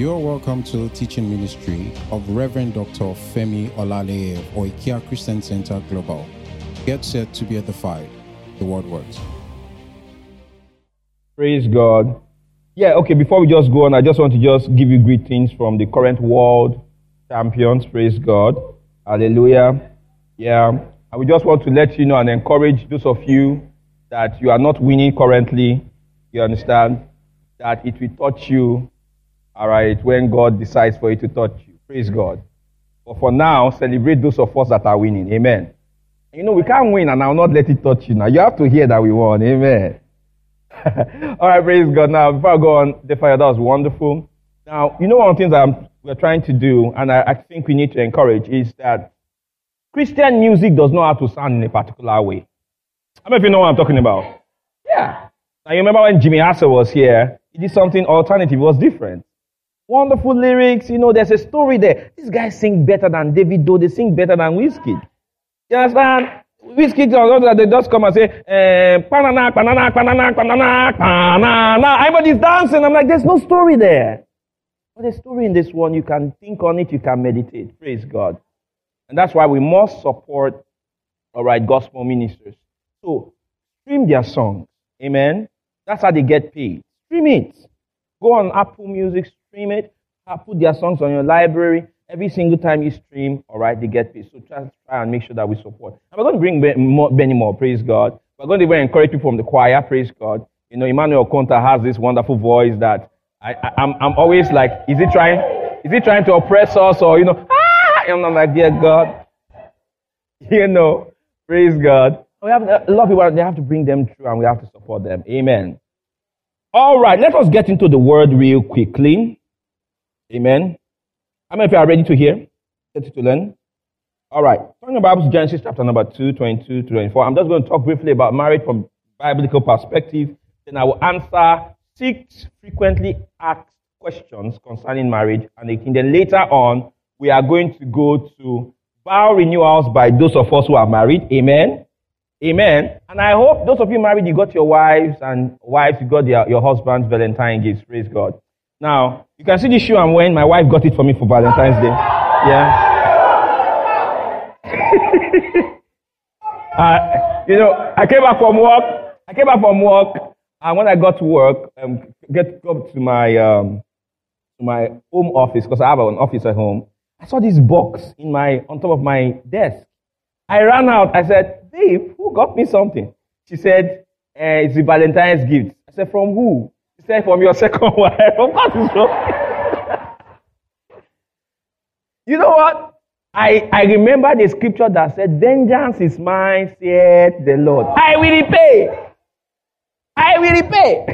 You're welcome to the teaching ministry of Reverend Dr. Femi Olaleye of Oikia Christian Centre Global. Get set to be edified. The word works. Praise God. Yeah, okay, before we just go on, I just want to just give you greetings from the current world champions. Praise God. Hallelujah. Yeah. And we just want to let you know and encourage those of you that you are not winning currently, you understand, that it will touch you. All right, when God decides for it to touch you. Praise God. But for now, celebrate those of us that are winning. Amen. You know, we can't win and I'll not let it touch you now. You have to hear that we won. Amen. All right, praise God. Now, before I go on, that was wonderful. Now, you know, one of the things we're trying to do, and I think we need to encourage, is that Christian music does not have to sound in a particular way. I don't know if you know what I'm talking about. Yeah. Now, you remember when Jimmy Hasse was here, he did something alternative, it was different. Wonderful lyrics, you know, there's a story there. These guys sing better than David Doe, they sing better than Wizkid. You understand? Wizkid, they just come and say, panana, panana, panana, panana, panana. Everybody's dancing. I'm like, there's no story there. But there's a story in this one. You can think on it, you can meditate. Praise God. And that's why we must support, all right, gospel ministers. So, stream their songs. Amen? That's how they get paid. Stream it. Go on Apple Music, stream it, put their songs on your library. Every single time you stream, all right, they get paid. So try and make sure that we support. And we're going to bring many more, praise God. We're going to encourage people from the choir, praise God. You know, Emmanuel Okonta has this wonderful voice that I'm always like, is he trying to oppress us or, you know, and I'm like, dear God, you know, praise God. We have a lot of people, they have to bring them through and we have to support them. Amen. All right, let us get into the word real quickly. Amen. How many of you are ready to hear? Ready to learn? All right. Turn your Bible to Genesis chapter number 2, 22 to 24. I'm just going to talk briefly about marriage from biblical perspective. Then I will answer 6 frequently asked questions concerning marriage. And then later on, we are going to go to vow renewals by those of us who are married. Amen. Amen. And I hope those of you married, you got your wives and wives, you got your husband's Valentine's gifts. Praise God. Now, you can see the shoe I'm wearing. My wife got it for me for Valentine's Day. Yeah. You know, I came back from work. And when I got to work, got to my home office, because I have an office at home, I saw this box on top of my desk. I ran out. I said, babe, who got me something? She said, it's a Valentine's gift. I said, from who? She said, from your second wife. Of course it's wrong. You know what? I remember the scripture that said, vengeance is mine, saith the Lord. I will repay. I will repay.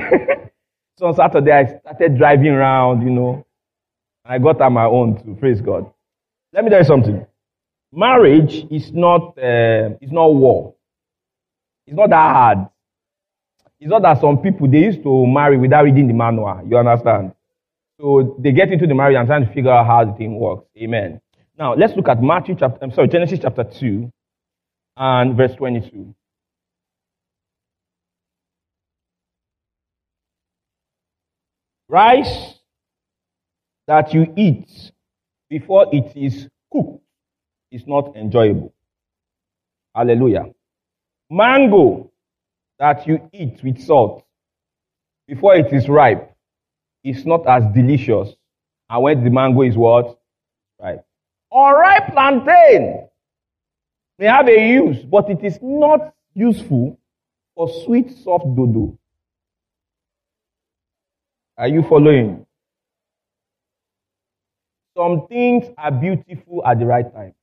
So on Saturday, I started driving around, you know. And I got on my own too. Praise God. Let me tell you something. Marriage is not war. It's not that hard. It's not that some people, they used to marry without reading the manual. You understand? So they get into the marriage and trying to figure out how the thing works. Amen. Now, let's look at Genesis chapter 2 and verse 22. Rice that you eat before it is cooked is not enjoyable. Hallelujah. Mango that you eat with salt before it is ripe is not as delicious. And when the mango is what? Ripe. Unripe plantain may have a use, but it is not useful for sweet, soft dodo. Are you following? Some things are beautiful at the right time.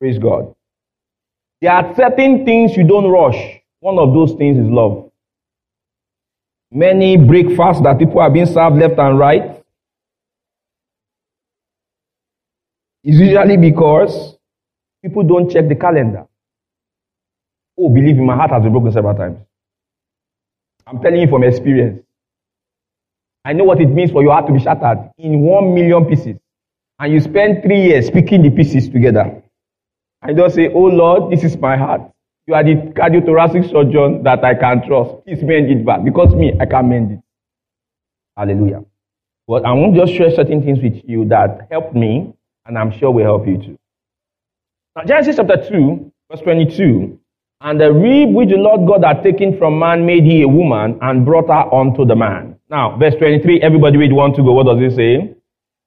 Praise God. There are certain things you don't rush. One of those things is love. Many breakfasts that people are being served left and right is usually because people don't check the calendar. Oh, believe me, my heart has been broken several times. I'm telling you from experience. I know what it means for your heart to be shattered in 1,000,000 pieces. And you spend 3 years picking the pieces together. And just say, oh Lord, this is my heart. You are the cardiothoracic surgeon that I can trust. Please mend it back. Because me, I can mend it. Hallelujah. But I want to just share certain things with you that helped me, and I'm sure will help you too. Now, Genesis chapter 2, verse 22. And the rib which the Lord God had taken from man made he a woman, and brought her unto the man. Now, verse 23, everybody read 1 to go. What does it say?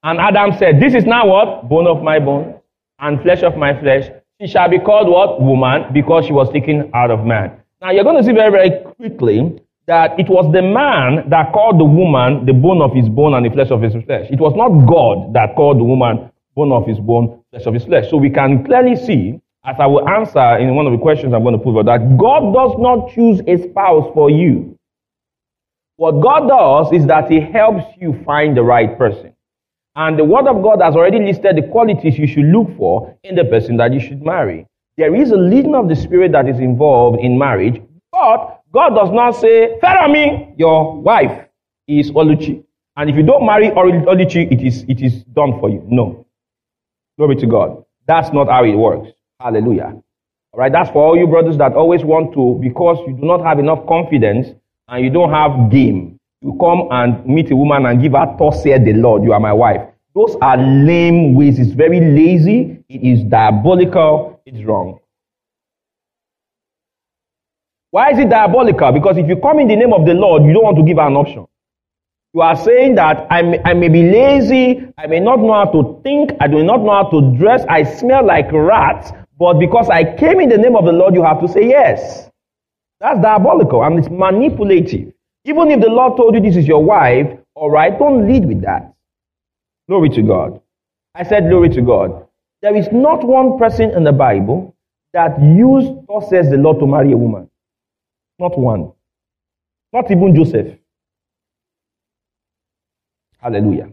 And Adam said, this is now what? Bone of my bone, and flesh of my flesh. She shall be called what? Woman, because she was taken out of man. Now, you're going to see very, very quickly that it was the man that called the woman the bone of his bone and the flesh of his flesh. It was not God that called the woman bone of his bone, flesh of his flesh. So we can clearly see, as I will answer in one of the questions I'm going to put, that God does not choose a spouse for you. What God does is that he helps you find the right person. And the word of God has already listed the qualities you should look for in the person that you should marry. There is a leading of the Spirit that is involved in marriage, but God does not say, Ferami, your wife is Oluchi, and if you don't marry Oluchi, it is done for you. No. Glory to God. That's not how it works. Hallelujah. All right, that's for all you brothers that always want to, because you do not have enough confidence and you don't have game. You come and meet a woman and give her, thus saith the Lord, you are my wife. Those are lame ways. It's very lazy. It is diabolical. It's wrong. Why is it diabolical? Because if you come in the name of the Lord, you don't want to give her an option. You are saying that I may be lazy, I may not know how to think, I do not know how to dress, I smell like rats. But because I came in the name of the Lord, you have to say yes. That's diabolical and it's manipulative. Even if the Lord told you this is your wife, all right, don't lead with that. Glory to God. I said glory to God. There is not one person in the Bible that used or says the Lord to marry a woman. Not one. Not even Joseph. Hallelujah.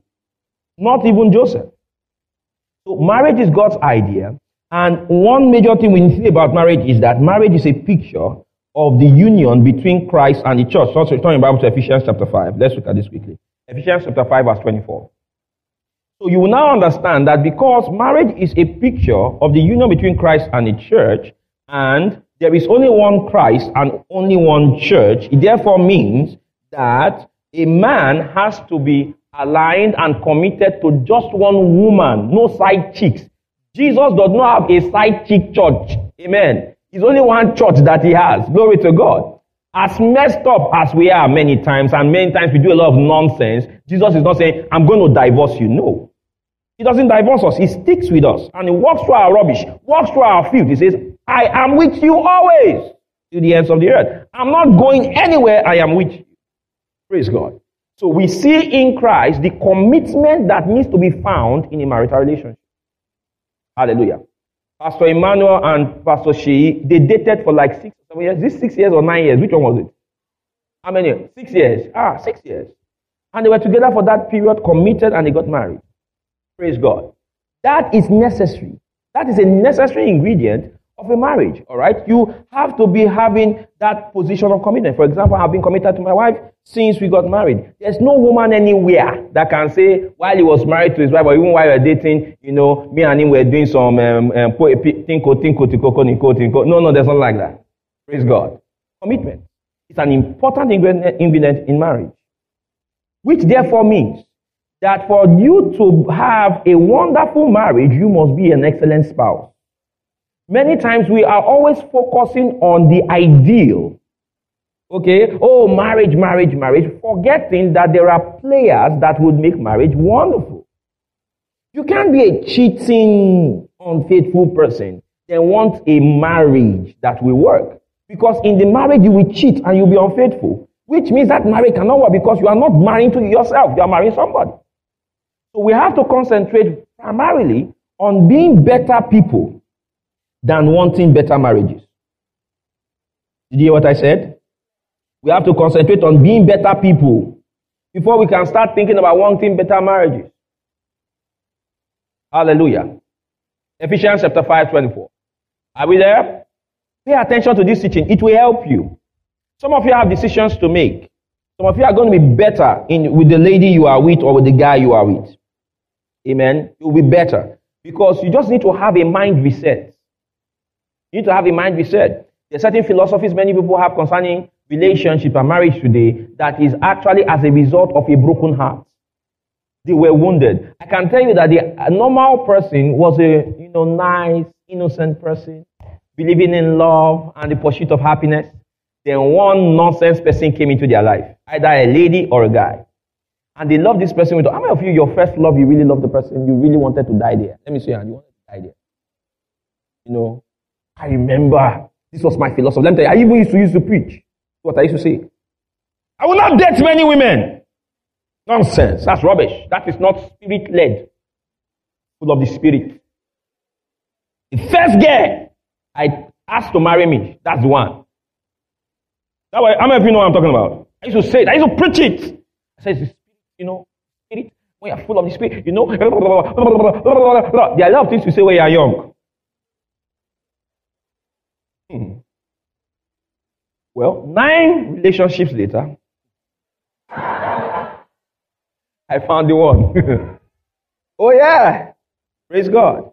Not even Joseph. So marriage is God's idea. And one major thing we need to say about marriage is that marriage is a picture of the union between Christ and the church. So turn your Bible to Ephesians chapter 5. Let's look at this quickly. Ephesians chapter 5 verse 24. So you will now understand that because marriage is a picture of the union between Christ and the church, and there is only one Christ and only one church, it therefore means that a man has to be aligned and committed to just one woman, no side chicks. Jesus does not have a side chick church. Amen. It's only one church that he has. Glory to God. As messed up as we are many times, and many times we do a lot of nonsense, Jesus is not saying, I'm going to divorce you. No. He doesn't divorce us. He sticks with us. And he walks through our rubbish, walks through our filth. He says, I am with you always to the ends of the earth. I'm not going anywhere. I am with you. Praise God. So we see in Christ the commitment that needs to be found in a marital relationship. Hallelujah. Pastor Emmanuel and Pastor Sheyi, they dated for like 6 years. Is this 6 years or 9 years? Which one was it? How many years? 6 years. 6 years. And they were together for that period, committed, and they got married. Praise God. That is necessary. That is a necessary ingredient of a marriage. All right? You have to be having that position of commitment. For example, I've been committed to my wife since we got married. There's no woman anywhere that can say, while he was married to his wife, or even while we were dating, you know, me and him were doing some tinko. No, there's nothing like that. Praise God. Commitment. It's an important ingredient in marriage. Which therefore means that for you to have a wonderful marriage, you must be an excellent spouse. Many times we are always focusing on the ideal. Okay? Oh, marriage. Forgetting that there are players that would make marriage wonderful. You can't be a cheating, unfaithful person and want a marriage that will work. Because in the marriage you will cheat and you'll be unfaithful. Which means that marriage cannot work because you are not marrying to yourself. You are marrying somebody. So we have to concentrate primarily on being better people than wanting better marriages. Did you hear what I said? We have to concentrate on being better people before we can start thinking about wanting better marriages. Hallelujah. Ephesians chapter 5, 24. Are we there? Pay attention to this teaching. It will help you. Some of you have decisions to make. Some of you are going to be better with the lady you are with or with the guy you are with. Amen. You'll be better because you just need to have a mind reset. You need to have in mind, we said, there are certain philosophies many people have concerning relationship and marriage today that is actually as a result of a broken heart. They were wounded. I can tell you that the normal person was a nice, innocent person, believing in love and the pursuit of happiness. Then one nonsense person came into their life, either a lady or a guy. And they loved this person. How many of you, your first love, you really loved the person, you really wanted to die there? Let me see your hand. You wanted to die there. I remember, this was my philosophy. Let me tell you, I even used to preach. What I used to say. I will not date many women. Nonsense. That's rubbish. That is not spirit-led. Full of the spirit. The first girl I asked to marry me, that's the one. That way, how many of you know what I'm talking about? I used to say it. I used to preach it. I said, spirit, we are full of the spirit, There are a lot of things to say when you are young. Well, 9 relationships later, I found the one. Oh yeah, praise God.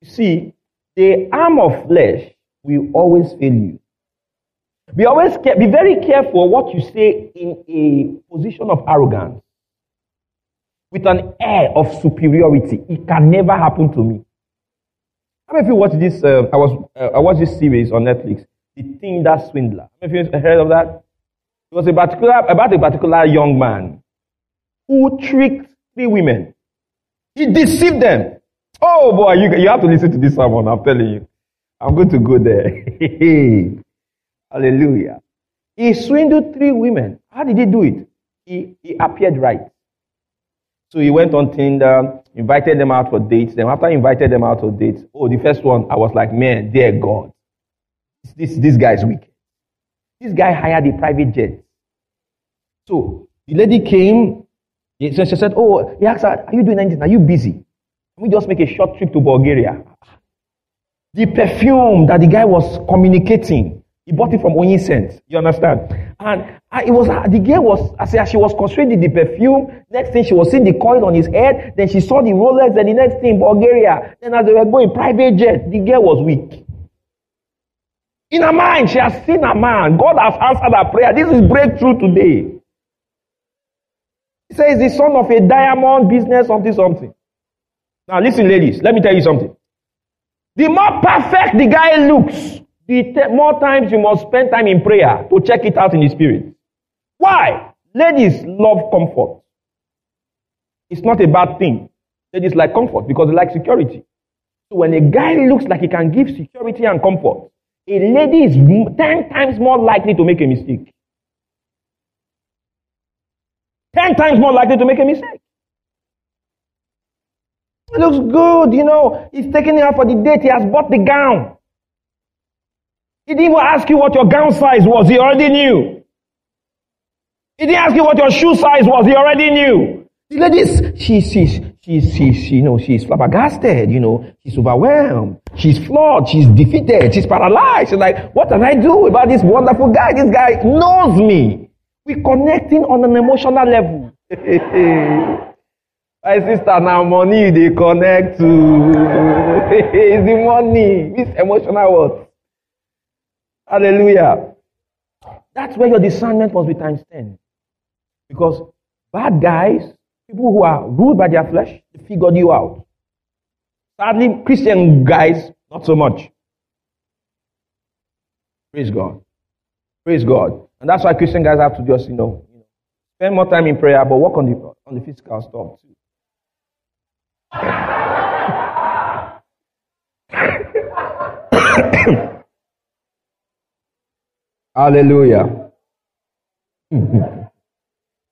You see, the arm of flesh will always fail you. Be very careful what you say in a position of arrogance, with an air of superiority. It can never happen to me. How many of you watched this? I watched this series on Netflix, The Tinder Swindler. Have you heard of that? It was about a particular young man who tricked 3 women. He deceived them. Oh boy, you have to listen to this sermon. I'm telling you, I'm going to go there. Hallelujah. He swindled 3 women. How did he do it? He appeared right. So he went on Tinder, invited them out for dates. Then after he invited them out for dates, the first one, I was like, man, dear God. This guy is wicked. This guy hired a private jet. So the lady came. She said, he asked her, are you doing anything? Are you busy? Can we just make a short trip to Bulgaria? The perfume that the guy was communicating, he bought it from Ony Sense. You understand? And the girl was, as she was concentrating the perfume, next thing she was seeing the coil on his head, then she saw the Rolex, and the next thing, Bulgaria. Then as they were going, private jet, the girl was weak. In her mind, she has seen a man. God has answered her prayer. This is breakthrough today. He says, the son of a diamond business, something. Now listen, ladies, let me tell you something. The more perfect the guy looks, the more times you must spend time in prayer to check it out in the spirit. Why? Ladies love comfort. It's not a bad thing. Ladies like comfort because they like security. So when a guy looks like he can give security and comfort, a lady is 10 times more likely to make a mistake. 10 times more likely to make a mistake. It looks good, he's taking her for the date. He has bought the gown. He didn't even ask you what your gown size was. He already knew. He didn't ask you what your shoe size was. He already knew. The ladies, she's flabbergasted, She's overwhelmed. She's flawed. She's defeated. She's paralyzed. She's like, what can I do about this wonderful guy? This guy knows me. We're connecting on an emotional level. My sister, now money they connect to. It's the money. It's emotional words. Hallelujah. That's where your discernment must be times 10. Because bad guys, people who are ruled by their flesh, they figured you out. Sadly, Christian guys, not so much. Praise God. Praise God. And that's why Christian guys have to just, spend more time in prayer, but work on the physical stuff too. Hallelujah.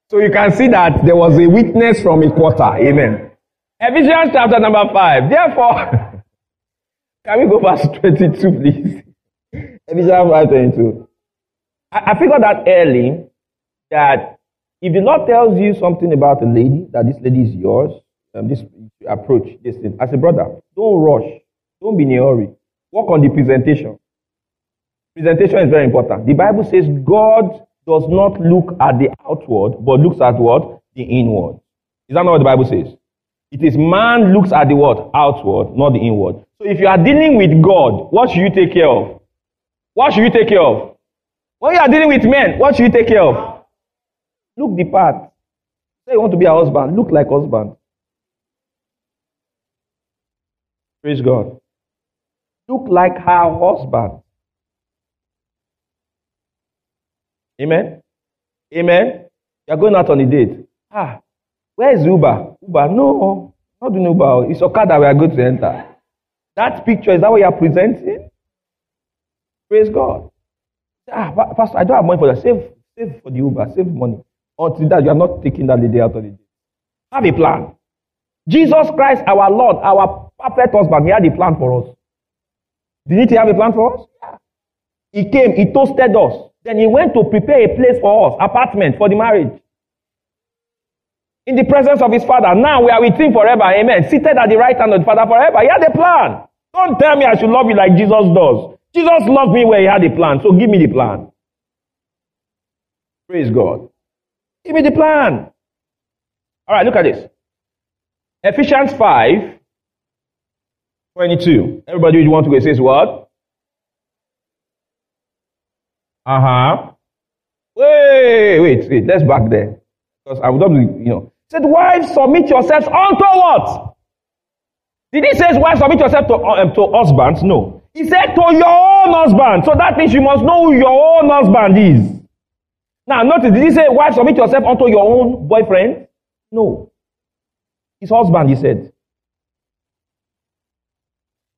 So you can see that there was a witness from a quarter. Amen. Ephesians chapter number 5. Therefore, can we go verse 22, please? Ephesians 5:22. I figured out early that if the Lord tells you something about a lady, that this lady is yours, this approach, this thing. As a brother, don't rush. Don't be in a hurry. Work on the presentation. Presentation is very important. The Bible says God does not look at the outward, but looks at what? The inward. Is that not what the Bible says? It is man looks at the what? Outward, not the inward. So if you are dealing with God, what should you take care of? What should you take care of? When you are dealing with men, what should you take care of? Look the part. Say you want to be a husband, look like husband. Praise God. Look like her husband. Amen. Amen. You are going out on a date. Ah, where is Uber? Uber? No, not in Uber. It's Okada we are going to enter. That picture, is that what you are presenting? Praise God. Ah, Pastor, I don't have money for that. Save for the Uber. Save money. Until that, you are not taking that lady out of the day. Have a plan. Jesus Christ, our Lord, our perfect husband, he had a plan for us. Didn't he have a plan for us? Yeah. He came, he toasted us. Then he went to prepare a place for us, apartment for the marriage. In the presence of his Father. Now we are with him forever. Amen. Seated at the right hand of the Father forever. He had a plan. Don't tell me I should love you like Jesus does. Jesus loved me where he had a plan. So give me the plan. Praise God. Give me the plan. All right, look at this. Ephesians 5:22. Everybody who wants to go says what? Uh-huh. Wait. Let's back there. Because I would not, Said, wives, submit yourselves unto what? Did he say, wives, submit yourselves to husbands? No. He said, to your own husband. So that means you must know who your own husband is. Now, notice, did he say, wives, submit yourself unto your own boyfriend? No. His husband, he said.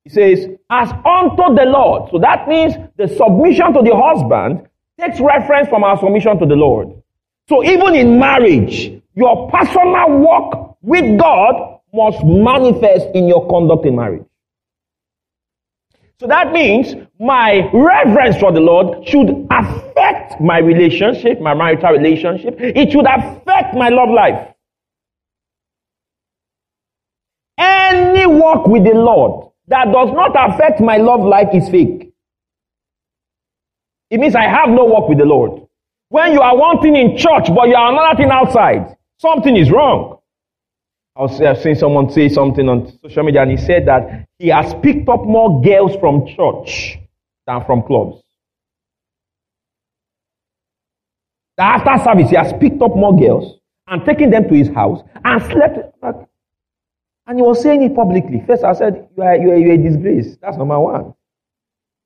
He says, as unto the Lord. So that means the submission to the husband takes reference from our submission to the Lord. So even in marriage, your personal walk with God must manifest in your conduct in marriage. So that means my reverence for the Lord should affect my relationship, my marital relationship. It should affect my love life. Any walk with the Lord that does not affect my love life is fake. It means I have no walk with the Lord. When you are one thing in church, but you are another thing outside, something is wrong. I've seen someone say something on social media, and he said that he has picked up more girls from church than from clubs. That after service, he has picked up more girls and taken them to his house and slept back. And he was saying it publicly. First, I said, you are a disgrace. That's number one.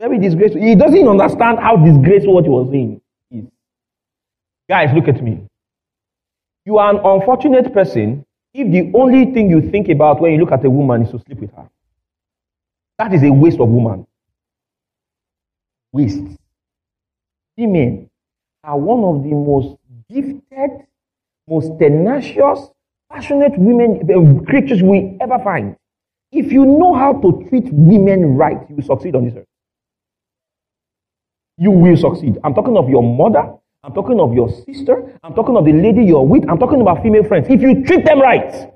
Very disgraceful. He doesn't understand how disgraceful what he was saying. Guys, look at me. You are an unfortunate person if the only thing you think about when you look at a woman is to sleep with her. That is a waste of woman. Waste. Women are one of the most gifted, most tenacious, passionate women creatures we ever find. If you know how to treat women right, you will succeed on this earth. You will succeed. I'm talking of your mother. I'm talking of your sister. I'm talking of the lady you're with. I'm talking about female friends. If you treat them right,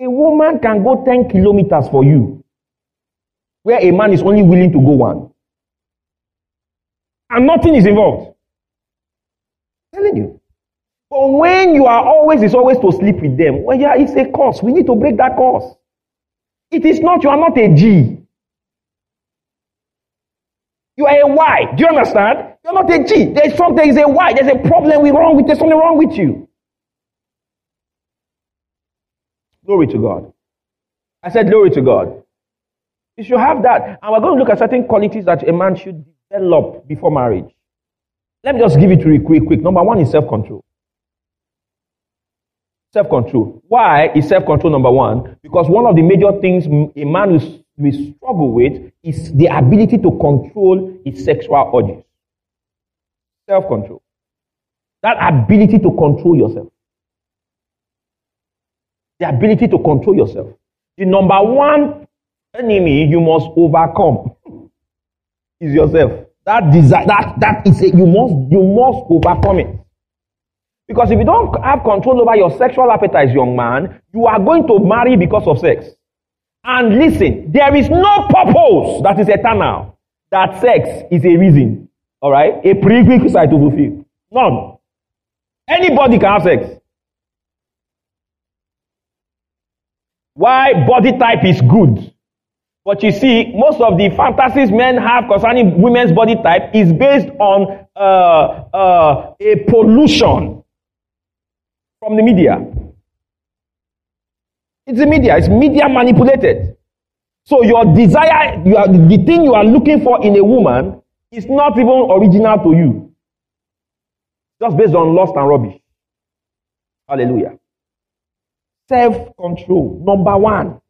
a woman can go 10 kilometers for you, where a man is only willing to go one. And nothing is involved. I'm telling you. But when you are always, it's always to sleep with them. Well, yeah, it's a curse. We need to break that curse. It is not, you are not a G. You are a Y. Do you understand? You're not a G. There's something is a Y. There's a problem wrong with. There's something wrong with you. Glory to God. I said glory to God. You should have that. And we're going to look at certain qualities that a man should develop before marriage. Let me just give it to you quick. Number one is self-control. Self-control. Why is self-control number one? Because one of the major things a man who's we struggle with is the ability to control its sexual urges. Self-control. That ability to control yourself. The ability to control yourself. The number one enemy you must overcome is yourself. That desire, that is it. You must overcome it. Because if you don't have control over your sexual appetites, young man, you are going to marry because of sex. And listen, there is no purpose that is eternal, that sex is a reason, all right? A prerequisite to fulfill. None. Anybody can have sex. Why body type is good. But you see, most of the fantasies men have concerning women's body type is based on a pollution from the media. It's the media. It's media manipulated. So your desire, the thing you are looking for in a woman is not even original to you. Just based on lust and rubbish. Hallelujah. Self-control, number one.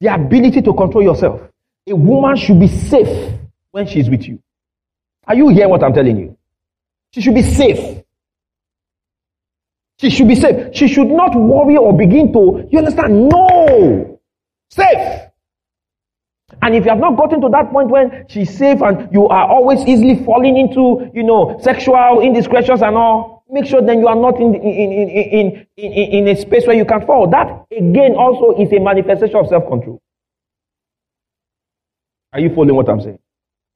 The ability to control yourself. A woman should be safe when she's with you. Are you hearing what I'm telling you? She should be safe. She should be safe. She should not worry or begin to, you understand? No! Safe! And if you have not gotten to that point when she's safe and you are always easily falling into, you know, sexual indiscretions and all, make sure then you are not in a space where you can fall. That, again, also is a manifestation of self-control. Are you following what I'm saying?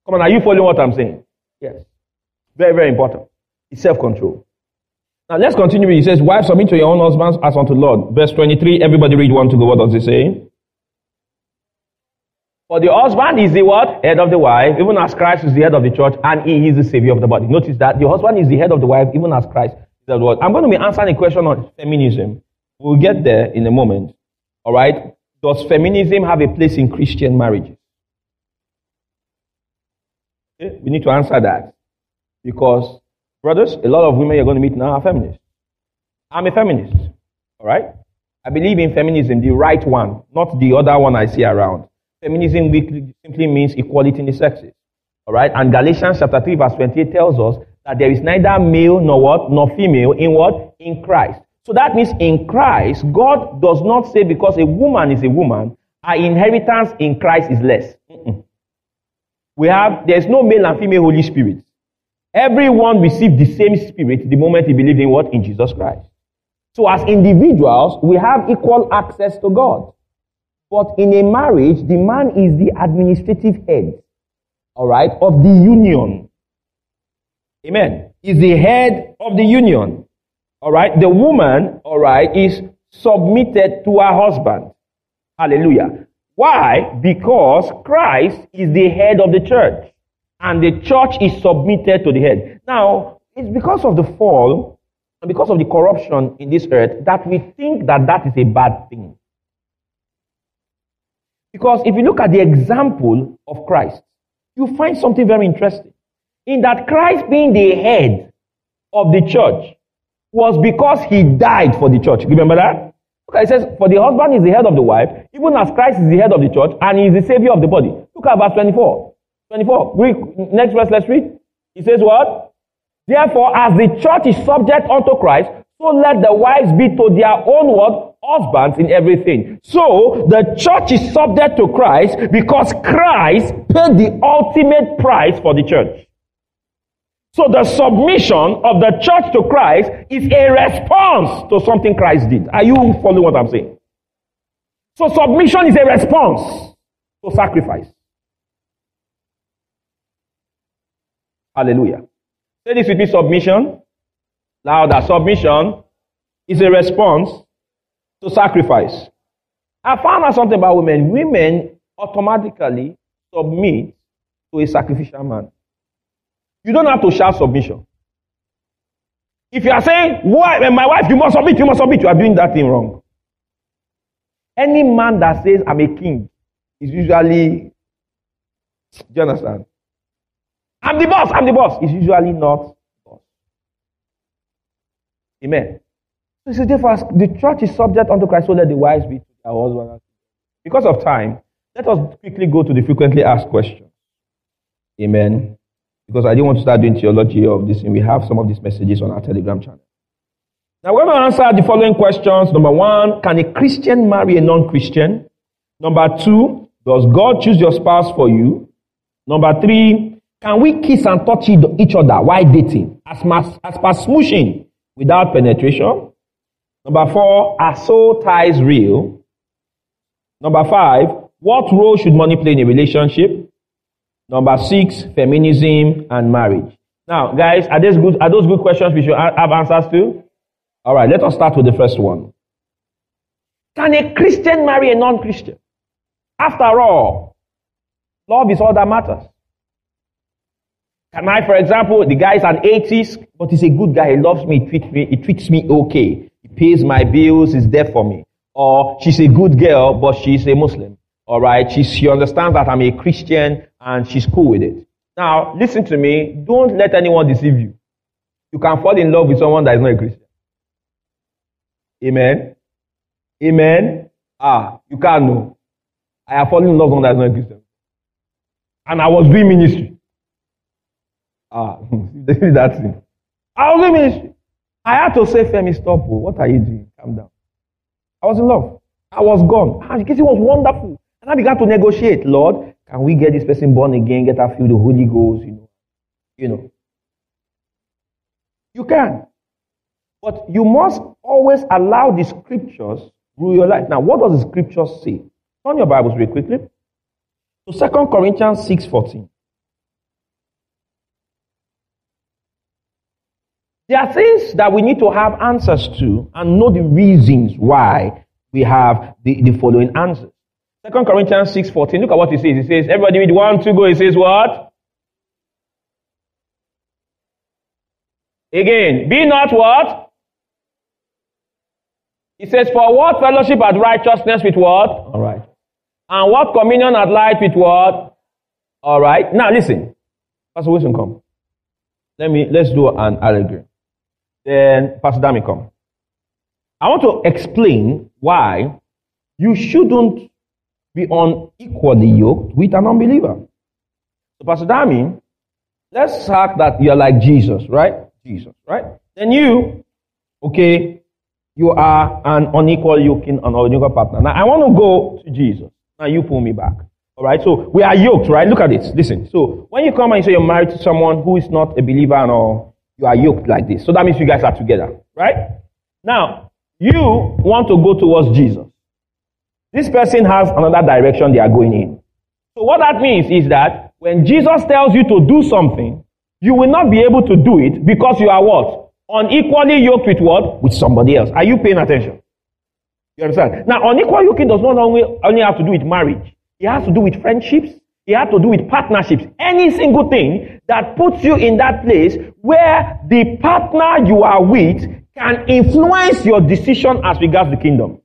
Come on, are you following what I'm saying? Yes. Very, very important. It's self-control. Now, let's continue. He says, wives, submit to your own husbands as unto the Lord. Verse 23, everybody read one to go. What does it say? For the husband is the what? Head of the wife, even as Christ is the head of the church, and he is the savior of the body. Notice that the husband is the head of the wife, even as Christ is the Lord. I'm going to be answering a question on feminism. We'll get there in a moment. All right? Does feminism have a place in Christian marriages? Okay? We need to answer that. Because, brothers, a lot of women you're going to meet now are feminists. I'm a feminist. All right? I believe in feminism, the right one, not the other one I see around. Feminism weekly simply means equality in the sexes. All right? And Galatians chapter 3 verse 28 tells us that there is neither male nor what? Nor female in what? In Christ. So that means in Christ, God does not say because a woman is a woman, our inheritance in Christ is less. Mm-mm. There's no male and female Holy Spirit. Everyone received the same Spirit the moment he believed in what? In Jesus Christ. So as individuals, we have equal access to God. But in a marriage, the man is the administrative head, all right, of the union. Amen. Is the head of the union, all right. The woman, all right, is submitted to her husband. Hallelujah. Why? Because Christ is the head of the church, and the church is submitted to the head. Now, it's because of the fall and because of the corruption in this earth that we think that that is a bad thing. Because if you look at the example of Christ, you find something very interesting. In that Christ being the head of the church was because he died for the church. Remember that? Look, it says, for the husband is the head of the wife, even as Christ is the head of the church, and he is the savior of the body. Look at verse 24. 24. Next verse, let's read. It says what? Therefore, as the church is subject unto Christ, so let the wives be to their own what? Husbands in everything. So, the church is subject to Christ because Christ paid the ultimate price for the church. So, the submission of the church to Christ is a response to something Christ did. Are you following what I'm saying? So, submission is a response to sacrifice. Hallelujah. Say this with me, submission. Louder. Submission is a response to sacrifice. I found out something about women. Women automatically submit to a sacrificial man. You don't have to shout submission. If you are saying, my wife, you must submit, you are doing that thing wrong. Any man that says, I'm a king, is usually, do you understand? I'm the boss, is usually not. Amen. So says, therefore, the church is subject unto Christ, so let the wives be to their husbands. Because of time, let us quickly go to the frequently asked questions. Amen. Because I didn't want to start doing theology of this, and we have some of these messages on our Telegram channel. Now we're going to answer the following questions. Number one, can a Christian marry a non-Christian? Number two, does God choose your spouse for you? Number three, can we kiss and touch each other while dating? As per smooshing. Without penetration. Number four, are soul ties real? Number five, what role should money play in a relationship? Number six, feminism and marriage. Now, guys, are those good questions we should have answers to? All right, let us start with the first one. Can a Christian marry a non-Christian? After all, love is all that matters. Can I, for example, the guy is an atheist, but he's a good guy, he loves me, he treats me okay, he pays my bills, he's there for me. Or she's a good girl, but she's a Muslim. All right, she understands that I'm a Christian and she's cool with it. Now, listen to me, don't let anyone deceive you. You can fall in love with someone that is not a Christian. Amen? Amen? You can't know. I have fallen in love with someone that is not a Christian. And I was doing ministry. That's it. I was in ministry. I had to say, Femi, stop. What are you doing? Calm down. I was in love. I was gone. And it was wonderful. And I began to negotiate. Lord, can we get this person born again? Get her filled with the Holy Ghost? You know. You can. But you must always allow the scriptures through your life. Now, what does the scriptures say? Turn your Bibles real quickly to 2 Corinthians 6:14. There are things that we need to have answers to and know the reasons why we have the following answers. 2 Corinthians 6:14, look at what it says. It says, everybody with 1, 2, go. It says what? Again, be not what? It says, for what fellowship hath righteousness with what? All right. And what communion hath light with what? All right. Now listen. Pastor Wilson, come. Let's do an allegory. Then, Pastor Dami, come. I want to explain why you shouldn't be unequally yoked with an unbeliever. So, Pastor Dami, let's act that you're like Jesus, right? Jesus, right? Then you are an unequal yoking, an unequal partner. Now, I want to go to Jesus. Now, you pull me back. All right? So, we are yoked, right? Look at it. Listen. So, when you come and you say you're married to someone who is not a believer and all, you are yoked like this. So, that means you guys are together, right? Now, you want to go towards Jesus. This person has another direction they are going in. So what that means is that when Jesus tells you to do something, you will not be able to do it because you are what? Unequally yoked with what? With somebody else. Are you paying attention? You understand? Now, unequal yoking does not only have to do with marriage. It has to do with friendships. It has to do with partnerships. Any single thing that puts you in that place where the partner you are with can influence your decision as regards the kingdom.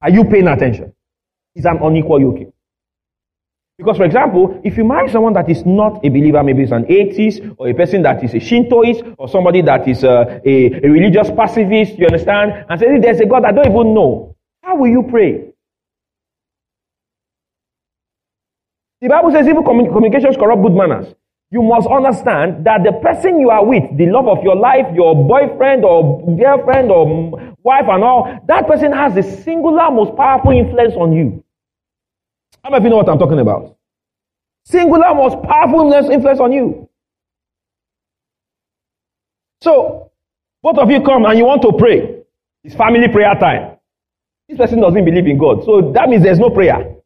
Are you paying attention? It's an unequal yoking. Because, for example, if you marry someone that is not a believer, maybe it's an atheist, or a person that is a Shintoist, or somebody that is a religious pacifist, you understand? And say, there's a God I don't even know. How will you pray? The Bible says evil communications corrupt good manners. You must understand that the person you are with, the love of your life, your boyfriend or girlfriend or wife and all, that person has the singular most powerful influence on you. How many of you know what I'm talking about? Singular most powerful influence on you. So, both of you come and you want to pray. It's family prayer time. This person doesn't believe in God. So, that means there's no prayer.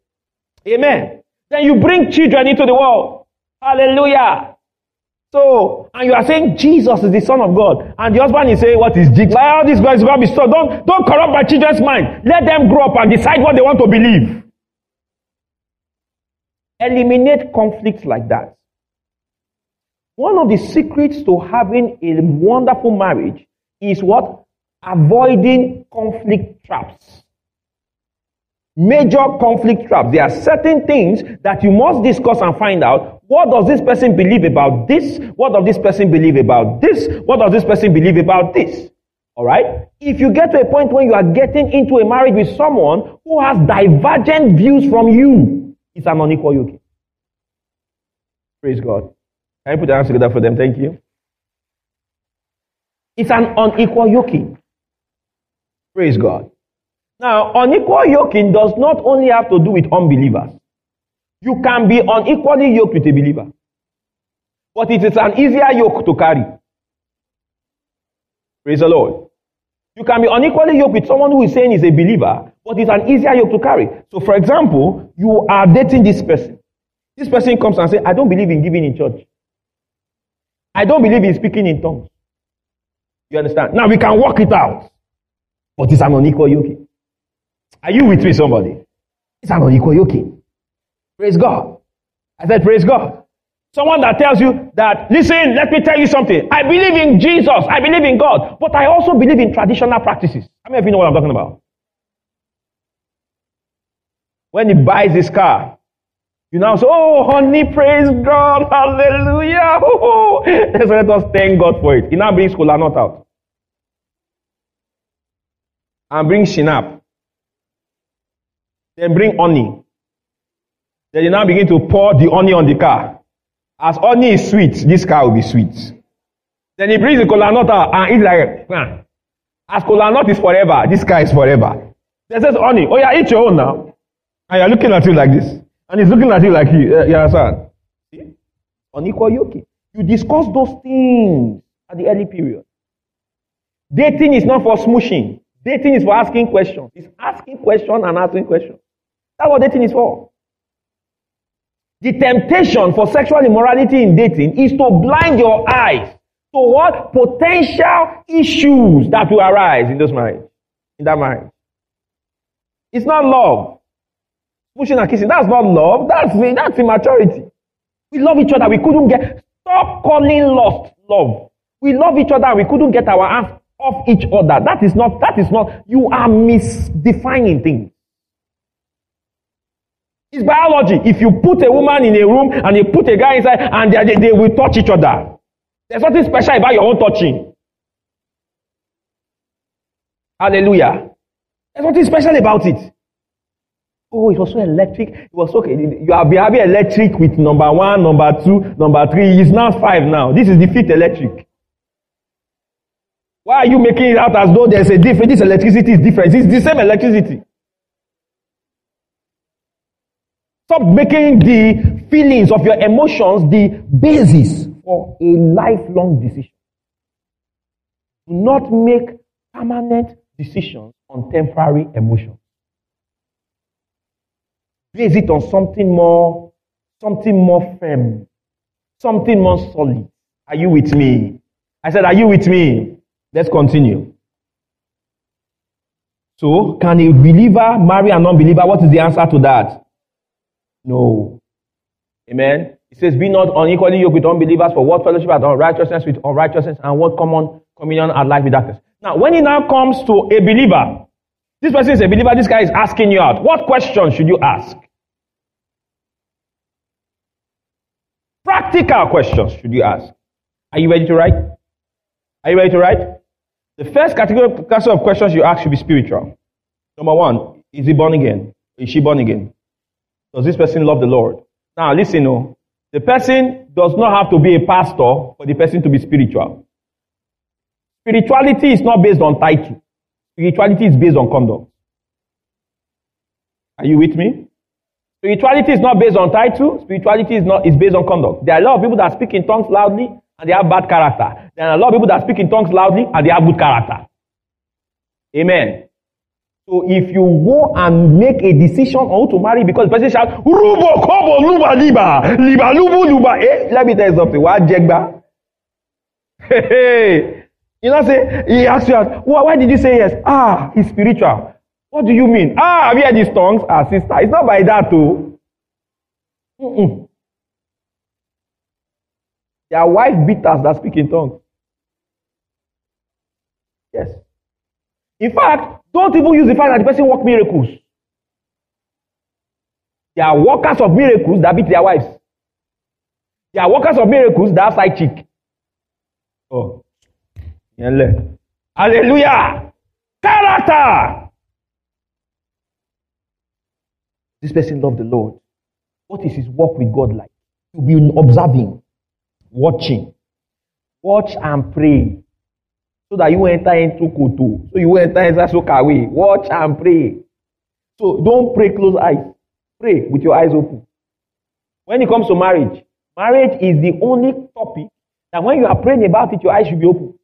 Amen. Then you bring children into the world. Hallelujah. So, and you are saying Jesus is the Son of God. And the husband is saying, what is Jesus? Why all these guys going to be so? Don't corrupt my children's mind. Let them grow up and decide what they want to believe. Eliminate conflicts like that. One of the secrets to having a wonderful marriage is what? Avoiding conflict traps. Major conflict traps. There are certain things that you must discuss and find out. What does this person believe about this? What does this person believe about this? What does this person believe about this? All right? If you get to a point when you are getting into a marriage with someone who has divergent views from you, it's an unequal yoke. Praise God. Can you put your hands together for them? Thank you. It's an unequal yoke. Praise God. Now, unequal yoking does not only have to do with unbelievers. You can be unequally yoked with a believer. But it is an easier yoke to carry. Praise the Lord. You can be unequally yoked with someone who is saying he's a believer, but it's an easier yoke to carry. So, for example, you are dating this person. This person comes and says, I don't believe in giving in church. I don't believe in speaking in tongues. You understand? Now, we can work it out. But it's an unequal yoking. Are you with me, somebody? It's an unequal yoking. Praise God. I said, praise God. Someone that tells you that, listen, let me tell you something. I believe in Jesus. I believe in God. But I also believe in traditional practices. How many of you know what I'm talking about? When he buys his car, you now say, oh, honey, praise God. Hallelujah. Oh, so let us thank God for it. He now brings cola nut out. And bring shinap. Then bring honey. Then you now begin to pour the honey on the car. As honey is sweet, this car will be sweet. Then he brings the kola nut out and eats like nah. As kola nut is forever, this car is forever. Then says honey, oh yeah, eat your own now. And you're looking at you like this. And he's looking at you like you understand? See? Unequal yoke. You discuss those things at the early period. Dating is not for smooshing. Dating is for asking questions. It's asking questions and answering questions. That's what dating is for. The temptation for sexual immorality in dating is to blind your eyes to what potential issues that will arise in this marriage, in that marriage. It's not love. Pushing and kissing, that's not love. That's immaturity. We love each other. We couldn't get... Stop calling lust love. We love each other. We couldn't get our hands off each other. That is not... You are misdefining things. It's biology. If you put a woman in a room and you put a guy inside and they will touch each other. There's nothing special about your own touching. Hallelujah. There's nothing special about it. Oh, it was so electric. It was so... You are behaving electric with number one, number two, number three. It's now five now. This is the fifth electric. Why are you making it out as though there's a difference? This electricity is different. It's the same electricity. Stop making the feelings of your emotions the basis for a lifelong decision. Do not make permanent decisions on temporary emotions. Base it on something more firm, something more solid. Are you with me? I said, are you with me? Let's continue. So, can a believer marry a non-believer? What is the answer to that? No. Amen. It says, be not unequally yoked with unbelievers, for what fellowship hath unrighteousness with unrighteousness, and what common communion hath light with darkness. Now, when it now comes to a believer, this person is a believer, this guy is asking you out. What question should you ask? Practical questions should you ask. Are you ready to write? Are you ready to write? The first category of questions you ask should be spiritual. Number one, is he born again? Is she born again? Does this person love the Lord? Now, listen, no. The person does not have to be a pastor for the person to be spiritual. Spirituality is not based on title. Spirituality is based on conduct. Are you with me? Spirituality is not based on title. Spirituality is based on conduct. There are a lot of people that speak in tongues loudly and they have bad character. There are a lot of people that speak in tongues loudly and they have good character. Amen. So if you go and make a decision on who to marry because the person shouts, Rubo, Kobo, Luba, Liba, Liba, Lubu, Luba, eh? Let me tell you something. What, Jegba? Hey. You know, say, he asks you, why did you say yes? Ah, it's spiritual. What do you mean? Ah, have you heard these tongues? Ah, sister, it's not by that, too. Mm-mm. There are wife beaters that speak in tongues. Yes. In fact, don't even use the fact that the person works miracles. There are workers of miracles that beat their wives. There are workers of miracles that have side chick. Oh. Hallelujah. Character. This person loved the Lord. What is his walk with God like? You'll be observing, watching. Watch and pray. So that you enter into Koto. So you enter into Sokawe. Watch and pray. So don't pray closed eyes. Pray with your eyes open. When it comes to marriage, marriage is the only topic that when you are praying about it, your eyes should be open.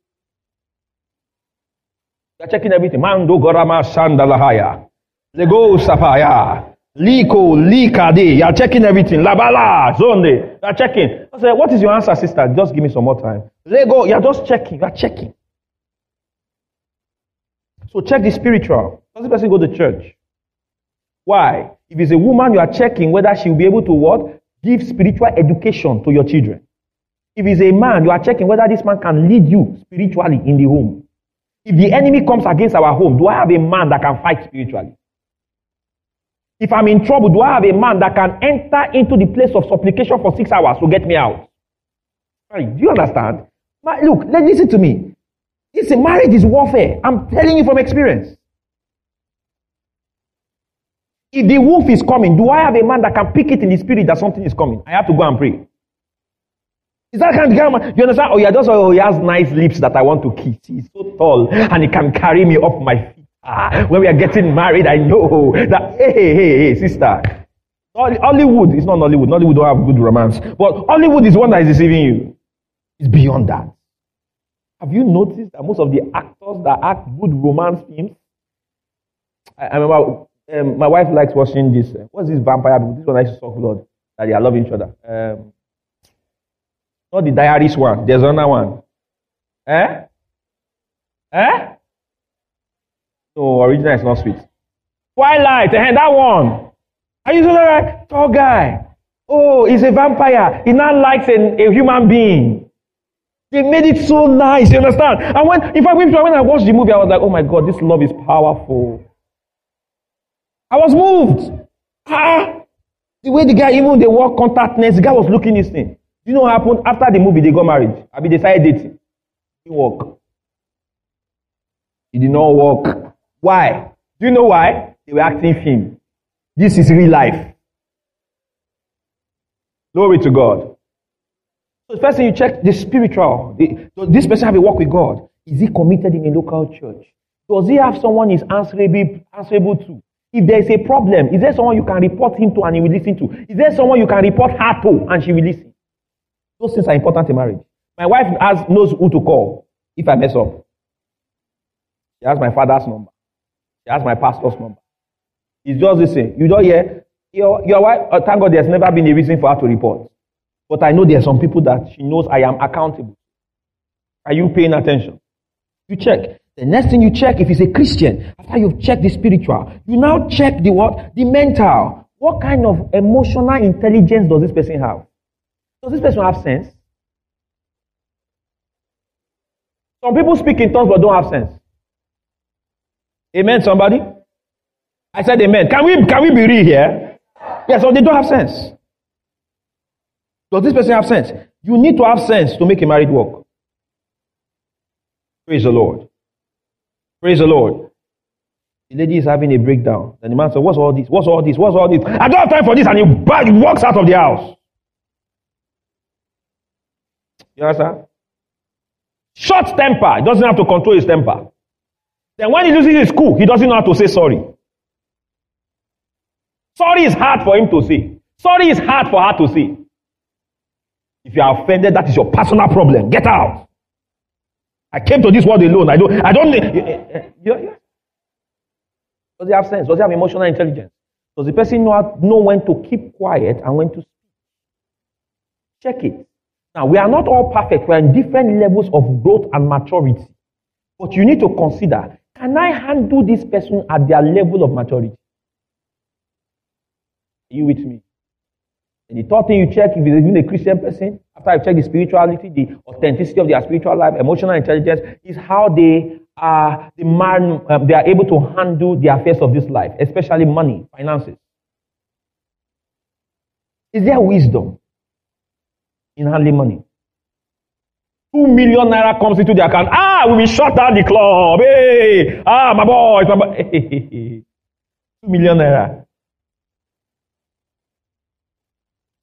You're checking everything. Mando Gorama Sandalahaya. Lego Sapaya. Liko Likade. You're checking everything. Labala Zonde. You're checking. I said, what is your answer, sister? Just give me some more time. Lego, you're just checking. You're checking. So check the spiritual. Does the person go to church? Why? If it's a woman, you are checking whether she'll be able to what? Give spiritual education to your children. If it's a man, you are checking whether this man can lead you spiritually in the home. If the enemy comes against our home, do I have a man that can fight spiritually? If I'm in trouble, do I have a man that can enter into the place of supplication for 6 hours to get me out? Right, do you understand? But look, listen to me. Listen, marriage is warfare. I'm telling you from experience. If the wolf is coming, do I have a man that can pick it in the spirit that something is coming? I have to go and pray. Is that kind of guy? You understand? He has nice lips that I want to kiss. He's so tall and he can carry me off my feet. When we are getting married, I know that, hey, sister. Hollywood is not Nollywood. Nollywood don't have good romance. But Hollywood is one that is deceiving you. It's beyond that. Have you noticed that most of the actors that act good romance films? I remember my wife likes watching this. What's this vampire book? This one I used to talk about that they are loving each other. Not the diarist one. There's another one. So original is not sweet. Twilight. That one. Are you so like tall guy? Oh, he's a vampire. He now likes a human being. They made it so nice. You understand? And when I watched the movie, I was like, oh my God, this love is powerful. I was moved. The way the guy, even they wore contact lens, the guy was looking this thing. You know what happened? After the movie, they got married. I mean, they started dating. He didn't work. He did not work. Why? Do you know why? They were acting film. This is real life. Glory to God. So the first thing you check, the spiritual. Does this person have a walk with God? Is he committed in a local church? Does he have someone he's answerable to? If there is a problem, is there someone you can report him to and he will listen to? Is there someone you can report her to and she will listen? Those things are important in marriage. My wife knows who to call if I mess up. She has my father's number. She has my pastor's number. It's just the same. You don't hear your wife. Thank God, there's never been a reason for her to report. But I know there are some people that she knows I am accountable. Are you paying attention? You check. The next thing you check, if he's a Christian, after you've checked the spiritual, you now check the what? The mental. What kind of emotional intelligence does this person have? Does this person have sense? Some people speak in tongues but don't have sense. Amen, somebody? I said amen. Can we be real here? Yeah, so they don't have sense. Does this person have sense? You need to have sense to make a marriage work. Praise the Lord. Praise the Lord. The lady is having a breakdown. And the man said, what's all this? What's all this? What's all this? I don't have time for this. And he walks out of the house. You understand? Short temper. He doesn't have to control his temper. Then when he loses his cool, he doesn't know how to say sorry. Sorry is hard for him to say. Sorry is hard for her to say. If you are offended, that is your personal problem. Get out. I came to this world alone. I don't. Does he have sense? Does he have emotional intelligence? Does the person know when to keep quiet and when to speak? Check it. Now, we are not all perfect. We are in different levels of growth and maturity. But you need to consider, can I handle this person at their level of maturity? Are you with me? And the third thing you check, if you're even a Christian person, after I check the spirituality, the authenticity of their spiritual life, emotional intelligence, is how they are they are able to handle the affairs of this life, especially money, finances. Is there wisdom in handling money? 2 million naira comes into the account. We will shut down the club. Hey, my boys, my boy. Hey. 2 million naira.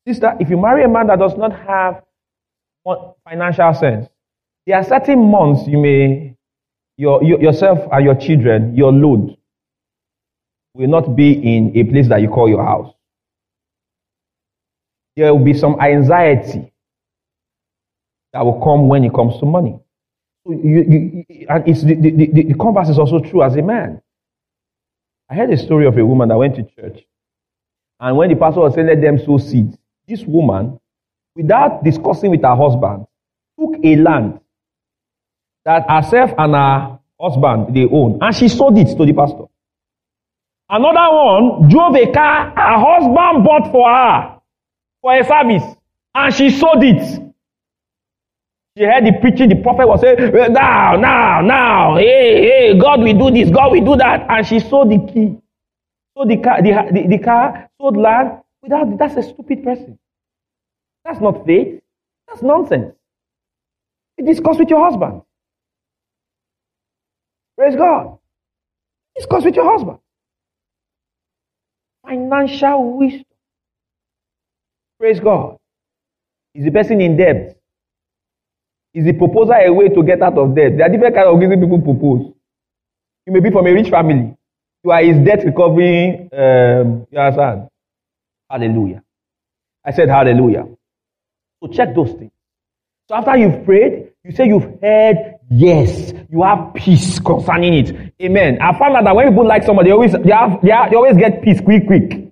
Sister, if you marry a man that does not have financial sense, there are certain months you may, yourself and your children, your load will not be in a place that you call your house. There will be some anxiety that will come when it comes to money. And it's the converse is also true as a man. I heard a story of a woman that went to church, and when the pastor was saying, let them sow seeds, this woman, without discussing with her husband, took a land that herself and her husband, they own, and she sold it to the pastor. Another one drove a car her husband bought for her. for a service, and she sold it. She heard the preaching, the prophet was saying, now, hey, God will do this, God will do that. And she sold the key, sold the car, sold land. Without, that's a stupid person. That's not faith. That's nonsense. You discuss with your husband. Praise God. Discuss with your husband. Financial wisdom. Praise God. Is the person in debt? Is the proposal a way to get out of debt? There are different kinds of reasons people propose. You may be from a rich family. You are his debt recovery. You understand? Hallelujah. I said hallelujah. So check those things. So after you've prayed, you say you've heard, yes, you have peace concerning it. Amen. I found out that when people like somebody, they always get peace quick. They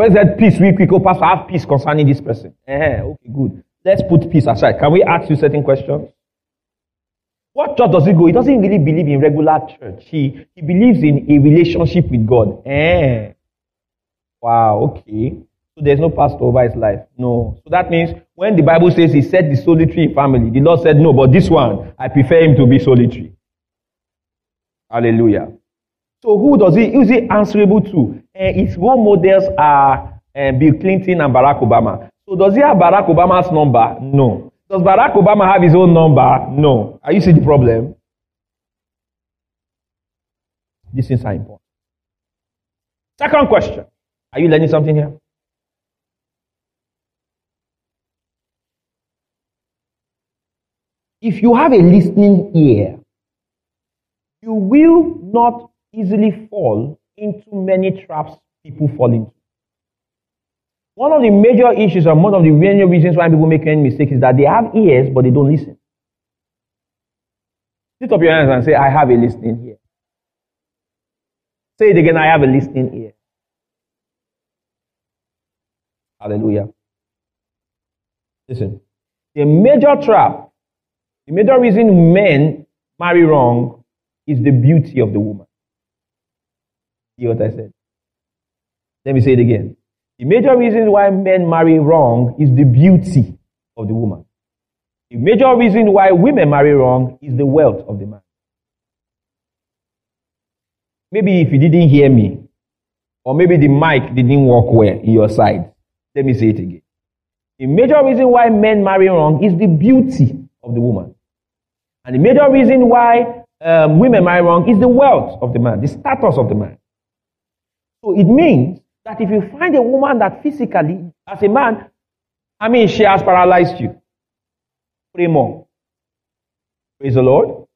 always get peace quick. Oh, pastor, I have peace concerning this person. Okay, good. Let's put peace aside. Can we ask you certain questions? What church does he go? He doesn't really believe in regular church. He believes in a relationship with God. Wow, okay. So there's no pastor over his life. No. So that means when the Bible says he set the solitary in family, the Lord said, no, but this one, I prefer him to be solitary. Hallelujah. So who is he answerable to? His role models are Bill Clinton and Barack Obama. So does he have Barack Obama's number? No. Does Barack Obama have his own number? No. Are you seeing the problem? These things are important. Second question. Are you learning something here? If you have a listening ear, you will not easily fall into many traps people fall into. One of the major issues and one of the major reasons why people make any mistakes is that they have ears but they don't listen. Lift up your hands and say, I have a listening ear. Say it again, I have a listening ear. Hallelujah. Listen, the major trap, the major reason men marry wrong is the beauty of the woman. You hear what I said? Let me say it again. The major reason why men marry wrong is the beauty of the woman. The major reason why women marry wrong is the wealth of the man. Maybe if you didn't hear me, or maybe the mic didn't work well in your side. Let me say it again. The major reason why men marry wrong is the beauty of the woman. And the major reason why women marry wrong is the wealth of the man, the status of the man. So it means that if you find a woman that physically, as a man, she has paralyzed you, pray more. Praise the Lord.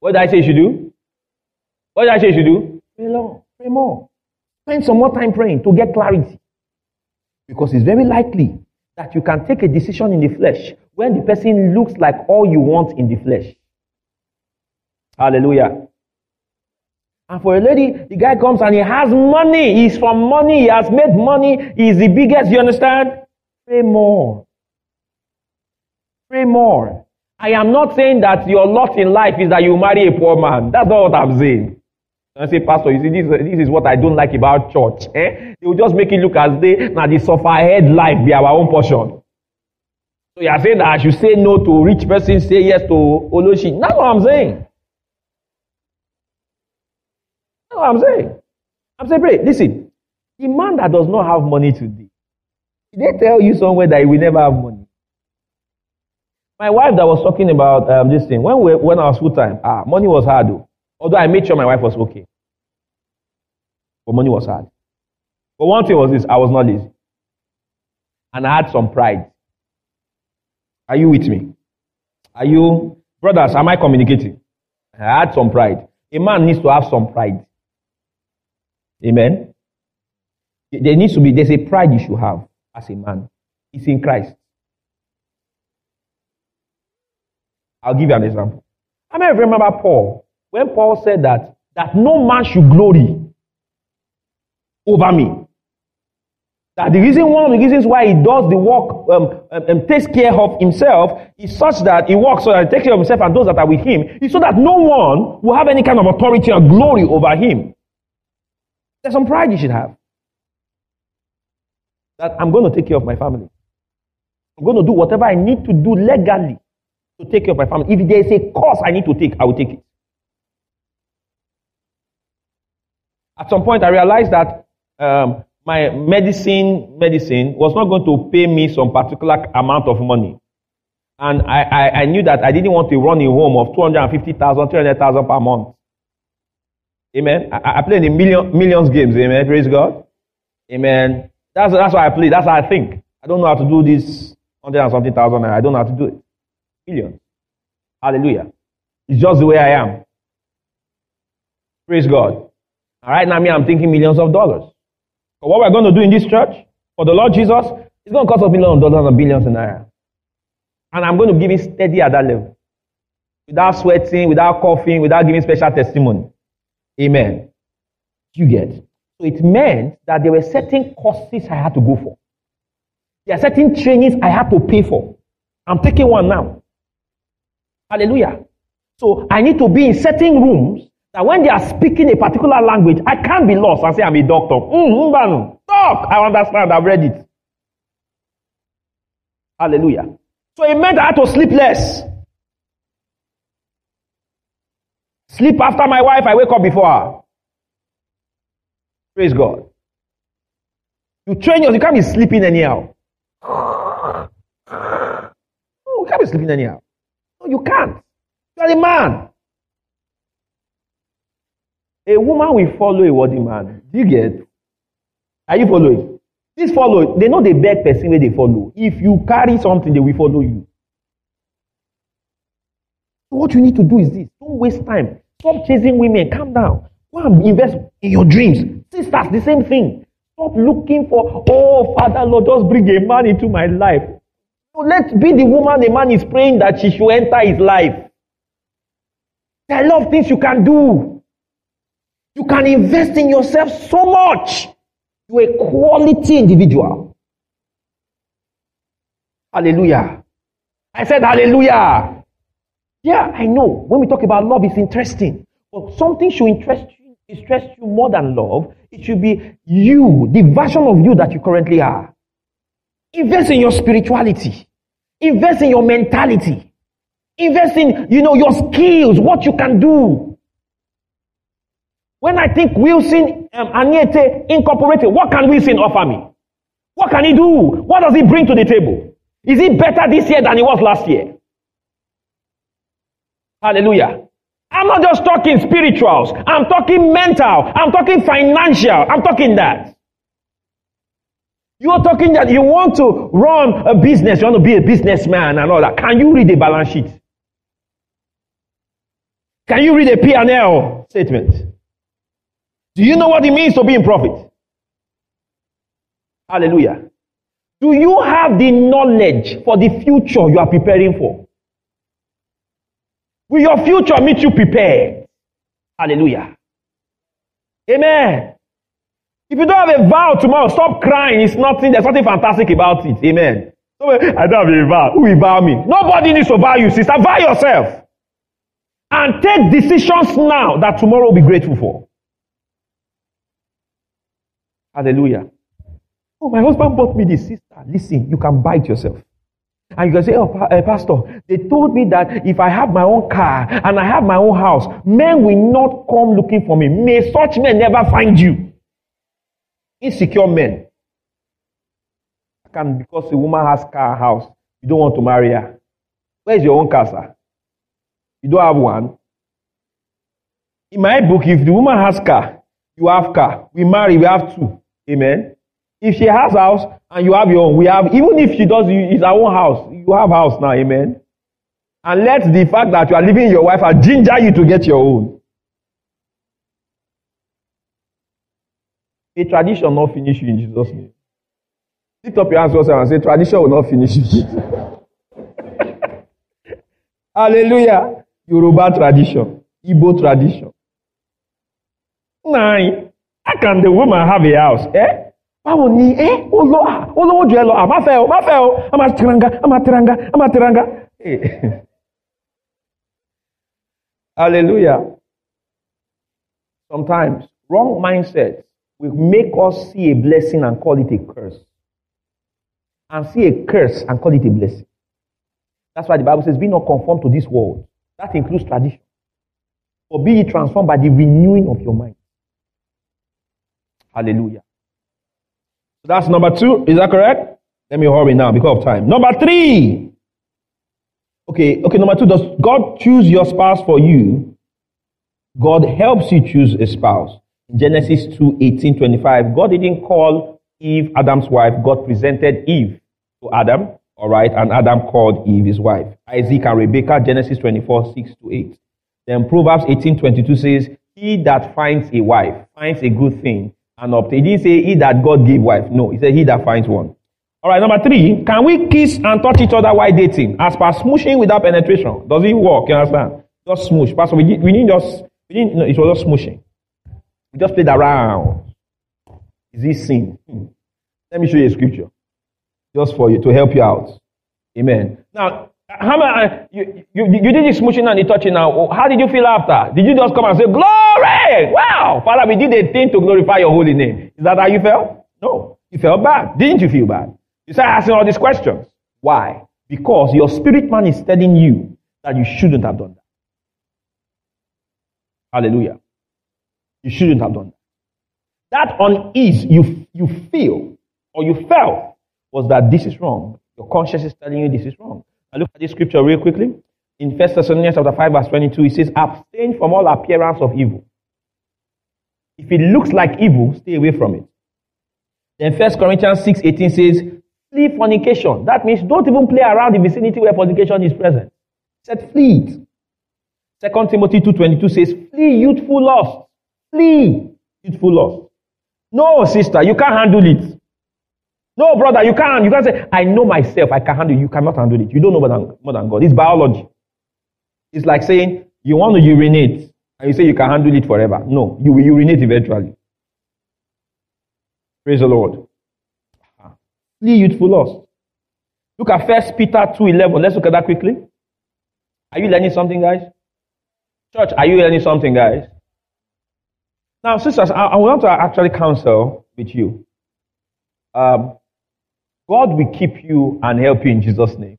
What did I say you should do? What did I say you should do? Pray more. Spend some more time praying to get clarity. Because it's very likely that you can take a decision in the flesh when the person looks like all you want in the flesh. Hallelujah. And for a lady, the guy comes and he has money. He's from money. He has made money. He's the biggest. You understand? Pray more. Pray more. I am not saying that your lot in life is that you marry a poor man. That's not what I'm saying. And say, pastor, you see, this is what I don't like about church. They will just make it look as the sufferhead life be our own portion. So you are saying that I should say no to rich person, say yes to Oloshi. That's what I'm saying. That's what I'm saying. I'm saying, pray. Listen, the man that does not have money today, they tell you somewhere that he will never have money. My wife that was talking about this thing, when I was full time, money was hard though. Although I made sure my wife was okay. But money was hard. But one thing was this, I was not lazy. And I had some pride. Are you with me? Are you? Brothers, am I communicating? I had some pride. A man needs to have some pride. Amen? There's a pride you should have as a man. It's in Christ. I'll give you an example. I may remember Paul. When Paul said that no man should glory over me. That one of the reasons why he does the work and takes care of himself is such that he works so that he takes care of himself and those that are with him, is so that no one will have any kind of authority or glory over him. There's some pride you should have. that I'm going to take care of my family. I'm going to do whatever I need to do legally to take care of my family. If there is a course I need to take, I will take it. At some point, I realized that my medicine was not going to pay me some particular amount of money. And I knew that I didn't want to run a home of 250,000, 300,000 per month. Amen. I played in millions games. Amen. Praise God. Amen. That's why I play. That's how I think. I don't know how to do this 100,000 and something. I don't know how to do it. Millions. Hallelujah. It's just the way I am. Praise God. All right, now me, I'm thinking millions of dollars. But what we're going to do in this church for the Lord Jesus is going to cost us millions of dollars and billions in naira. And I'm going to give it steady at that level. Without sweating, without coughing, without giving special testimony. Amen. You get. So it meant that there were certain courses I had to go for. There are certain trainings I had to pay for. I'm taking one now. Hallelujah. So I need to be in certain rooms that when they are speaking a particular language, I can't be lost and say I'm a doctor. Talk! I understand. I've read it. Hallelujah. So it meant I had to sleep less. Sleep after my wife, I wake up before her. Praise God. You train yourself, you can't be sleeping anyhow. No, you can't be sleeping anyhow. No, you can't. You are a man. A woman will follow a worthy man. Do you get? Are you following? This follow, they know they beg person where they follow. If you carry something, they will follow you. So what you need to do is this. Don't waste time. Stop chasing women. Calm down. Go and invest in your dreams. Sisters, the same thing. Stop looking for, oh, Father, Lord, just bring a man into my life. So let's be the woman a man is praying that she should enter his life. There are a lot of things you can do. You can invest in yourself so much. You're a quality individual. Hallelujah. I said hallelujah. Yeah, I know. When we talk about love, it's interesting. But something should interest you more than love. It should be you, the version of you that you currently are. Invest in your spirituality. Invest in your mentality. Invest in, your skills, what you can do. When I think Wilson Aniete Incorporated, what can Wilson offer me? What can he do? What does he bring to the table? Is he better this year than he was last year? Hallelujah. I'm not just talking spirituals. I'm talking mental. I'm talking financial. I'm talking that. You're talking that you want to run a business. You want to be a businessman and all that. Can you read a balance sheet? Can you read a P&L statement? Do you know what it means to be in profit? Hallelujah. Do you have the knowledge for the future you are preparing for? Will your future meet you prepared? Hallelujah. Amen. If you don't have a vow tomorrow, stop crying. It's nothing. There's nothing fantastic about it. Amen. I don't have a vow. Who will vow me? Nobody needs to vow you, sister. Vow yourself. And take decisions now that tomorrow will be grateful for. Hallelujah. Oh, my husband bought me this, sister. Listen, you can buy it yourself. And you can say, oh, Pastor, they told me that if I have my own car and I have my own house, men will not come looking for me. May such men never find you. Insecure men. And because a woman has car, house, you don't want to marry her. Where's your own car, sir? You don't have one. In my book, if the woman has car, you have car. We marry, we have two. Amen. If she has house and you have your own, we have, even if she does, it's our own house. You have house now, amen. And let the fact that you are living with your wife ginger you to get your own. A tradition will not finish you in Jesus' name. Lift up your hands and say, tradition will not finish you. Hallelujah. Yoruba tradition. Igbo tradition. 9. How can the woman have a house? Eh? Hallelujah. Sometimes wrong mindsets will make us see a blessing and call it a curse. and see a curse and call it a blessing. That's why the Bible says, be not conformed to this world. That includes tradition. For be ye transformed by the renewing of your mind. Hallelujah. So that's number two. Is that correct? Let me hurry now because of time. Number three. Okay, number two. Does God choose your spouse for you? God helps you choose a spouse. Genesis 2:18-25. God didn't call Eve Adam's wife. God presented Eve to Adam. All right, and Adam called Eve his wife. Isaac and Rebekah. Genesis 24:6-8. Then Proverbs 18:22 says, "He that finds a wife finds a good thing and obtains." He didn't say he that God gave wife. No, he said he that finds one. All right, number three. Can we kiss and touch each other while dating? As per smooshing without penetration, does it work? You understand? Just smoosh. Pastor, we didn't, it was just smooshing. We just played around. Is this sin? Let me show you a scripture, just for you to help you out. Amen. Now, you did the smooshing and the touching. Now, how did you feel after? Did you just come and say, "Glory! Wow, Father, we did a thing to glorify your holy name"? Is that how you felt? No, you felt bad. Didn't you feel bad? You start asking all these questions. Why? Because your spirit man is telling you that you shouldn't have done that. Hallelujah. You shouldn't have done that. That unease you feel or you felt was that this is wrong. Your conscience is telling you this is wrong. Now look at this scripture real quickly. In 1 Thessalonians chapter 5 verse 22, it says, "Abstain from all appearance of evil. If it looks like evil, stay away from it." Then 1 Corinthians 6:18 says, "Flee fornication." That means don't even play around the vicinity where fornication is present. It said, "Flee it." 2 Timothy 2:22 says, "Flee youthful lust." Flee youthful lust. No, sister, you can't handle it. No, brother, you can't. You can't say, "I know myself, I can handle it." You cannot handle it. You don't know more than God. It's biology. It's like saying, you want to urinate, and you say you can handle it forever. No, you will urinate eventually. Praise the Lord. Flee youthful lust. Look at 1 Peter 2:11. Let's look at that quickly. Are you learning something, guys? Church, are you learning something, guys? Now, sisters, I want to actually counsel with you. God will keep you and help you in Jesus' name.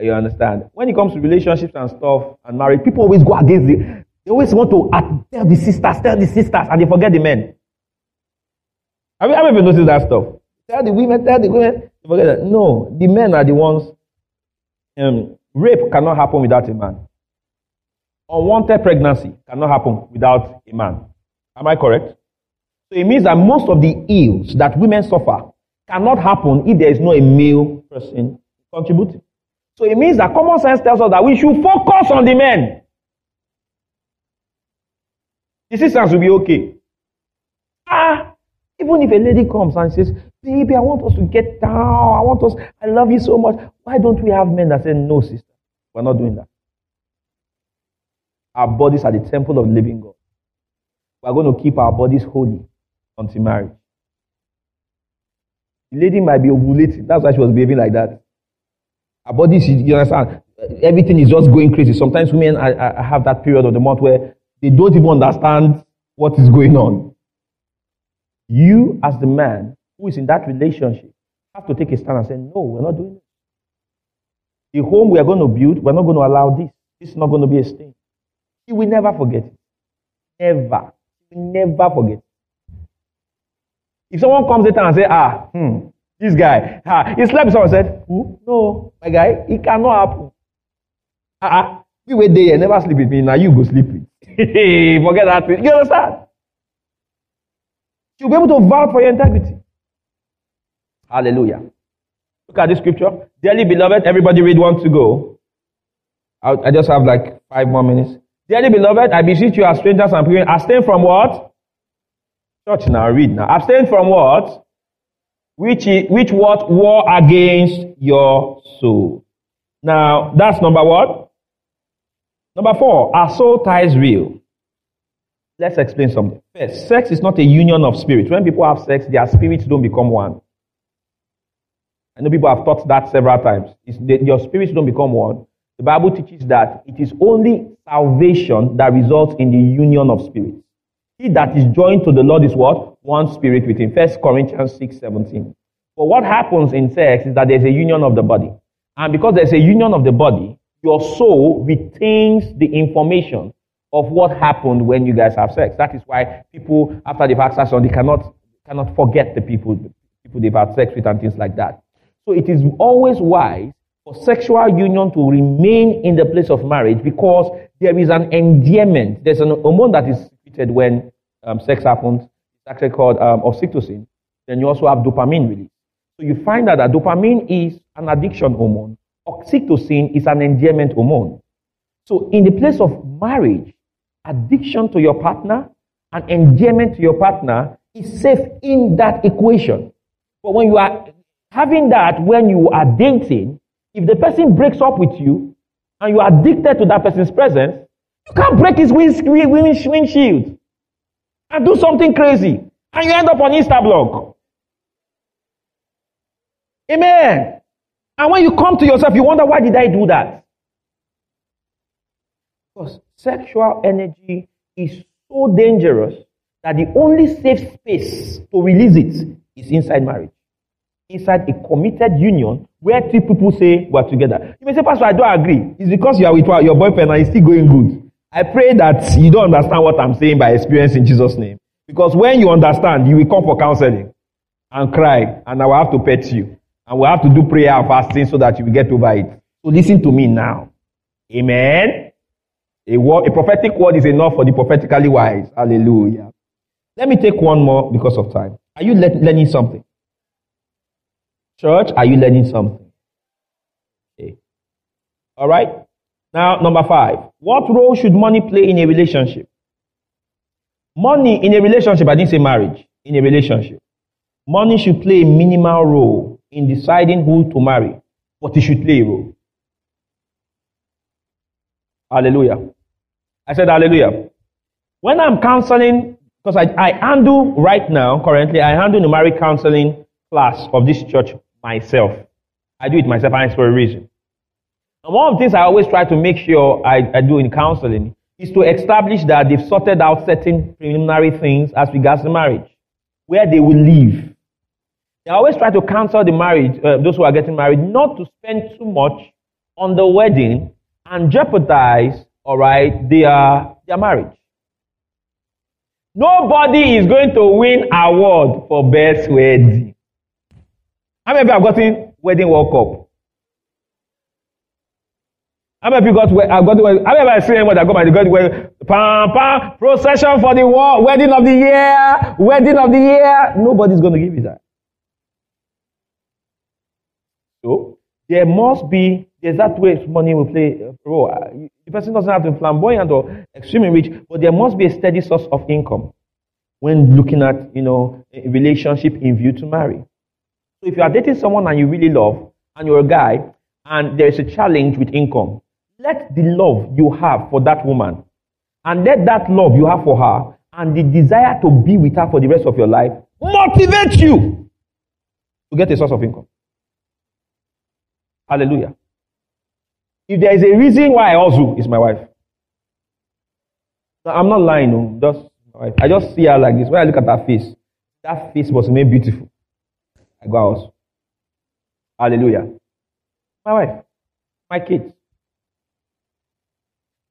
You understand? When it comes to relationships and stuff and marriage, people always go against it. They always want to tell the sisters, and they forget the men. Have you even noticed that stuff? Tell the women, they forget that. No, the men are the ones. Rape cannot happen without a man. Unwanted pregnancy cannot happen without a man. Am I correct? So it means that most of the ills that women suffer cannot happen if there is no a male person contributing. So it means that common sense tells us that we should focus on the men. The sisters will be okay. Even if a lady comes and says, "Baby, I want us to get down. I love you so much." Why don't we have men that say, "No, sister, we're not doing that. Our bodies are the temple of the living God. We are going to keep our bodies holy until marriage." The lady might be ovulating. That's why she was behaving like that. Her body, you understand, everything is just going crazy. Sometimes women have that period of the month where they don't even understand what is going on. You, as the man who is in that relationship, have to take a stand and say, "No, we're not doing it. The home we are going to build, we're not going to allow this. This is not going to be a stain." He will never forget it. Never. He will never forget it. If someone comes later and says, "This guy, he slept with someone," said, "Who? No, my guy, it cannot happen. You were there, never sleep with me, now you go sleep with me." Forget that. You understand? You'll be able to vouch for your integrity. Hallelujah. Look at this scripture. "Dearly beloved," everybody read one to go. I just have like 5 more minutes. "Dearly beloved, I beseech you as strangers and pilgrims, abstain from" what? Church now, read now. "Abstain from" what? Which what? "War against your soul." Now, that's number what? Number 4, are soul ties real? Let's explain something. First, sex is not a union of spirits. When people have sex, their spirits don't become one. I know people have taught that several times. Your spirits don't become one. The Bible teaches that it is only salvation that results in the union of spirits. "He that is joined to the Lord is" what? "One spirit with him." 1 Corinthians 6:17. But what happens in sex is that there's a union of the body. And because there's a union of the body, your soul retains the information of what happened when you guys have sex. That is why people, after they've had sex, they cannot forget the people they've had sex with and things like that. So it is always wise for sexual union to remain in the place of marriage, because there is an endearment. There's an hormone that is secreted when sex happens. It's actually called oxytocin. Then you also have dopamine release. So you find out that dopamine is an addiction hormone. Oxytocin is an endearment hormone. So in the place of marriage, addiction to your partner and endearment to your partner is safe in that equation. But when you are having that, when you are dating, if the person breaks up with you and you are addicted to that person's presence, you can't break his windshield and do something crazy, and you end up on Instablog. Amen. And when you come to yourself, you wonder, why did I do that? Because sexual energy is so dangerous that the only safe space to release it is inside marriage, inside a committed union where two people say we're together. You may say, Pastor, I don't agree. It's because you are with your boyfriend and it's still going good. I pray that you don't understand what I'm saying by experience in Jesus' name. Because when you understand, you will come for counseling and cry, and I will have to pet you, and we'll have to do prayer and fasting so that you will get over it. So listen to me now. Amen. A prophetic word is enough for the prophetically wise. Hallelujah. Let me take one more because of time. Are you learning something? Church, are you learning something? Okay. All right. Now, number 5. What role should money play in a relationship? Money in a relationship, I didn't say marriage, in a relationship. Money should play a minimal role in deciding who to marry, but it should play a role. Hallelujah. I said hallelujah. When I'm counseling, because I handle right now, currently, I handle numeric counseling class of this church myself. I do it myself, and it's for a reason. And one of the things I always try to make sure I do in counseling is to establish that they've sorted out certain preliminary things as regards to marriage, where they will live. I always try to counsel the marriage, those who are getting married, not to spend too much on the wedding and jeopardize, all right, their marriage. Nobody is going to win award for best wedding. How many of you have gotten Wedding World Cup? How many of you have seen what I got? I got pam pam procession for the wedding of the year, wedding of the year. Nobody's going to give you that. So there must be. There's that way money will play a role. The person doesn't have to be flamboyant or extremely rich, but there must be a steady source of income when looking at, you know, a relationship in view to marry. So if you are dating someone and you really love, and you're a guy, and there is a challenge with income, let the love you have for that woman, and let that love you have for her, and the desire to be with her for the rest of your life, motivate you to get a source of income. Hallelujah. If there is a reason why I also is my wife. No, I'm not lying. No. Just my wife. I just see her like this. When I look at her face, that face was made beautiful. I go out. Hallelujah. My wife. My kids.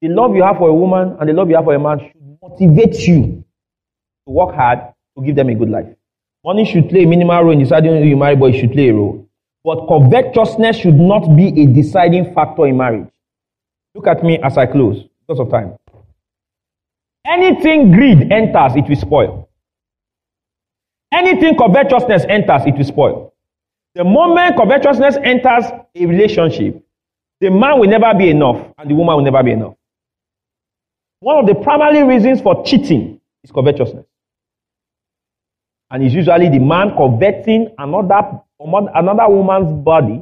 The love you have for a woman and the love you have for a man should motivate you to work hard to give them a good life. Money should play a minimal role in deciding who you marry, but it should play a role. But covetousness should not be a deciding factor in marriage. Look at me as I close, because of time. Anything greed enters, it will spoil. Anything covetousness enters, it will spoil. The moment covetousness enters a relationship, the man will never be enough, and the woman will never be enough. One of the primary reasons for cheating is covetousness. And it's usually the man coveting another woman's body,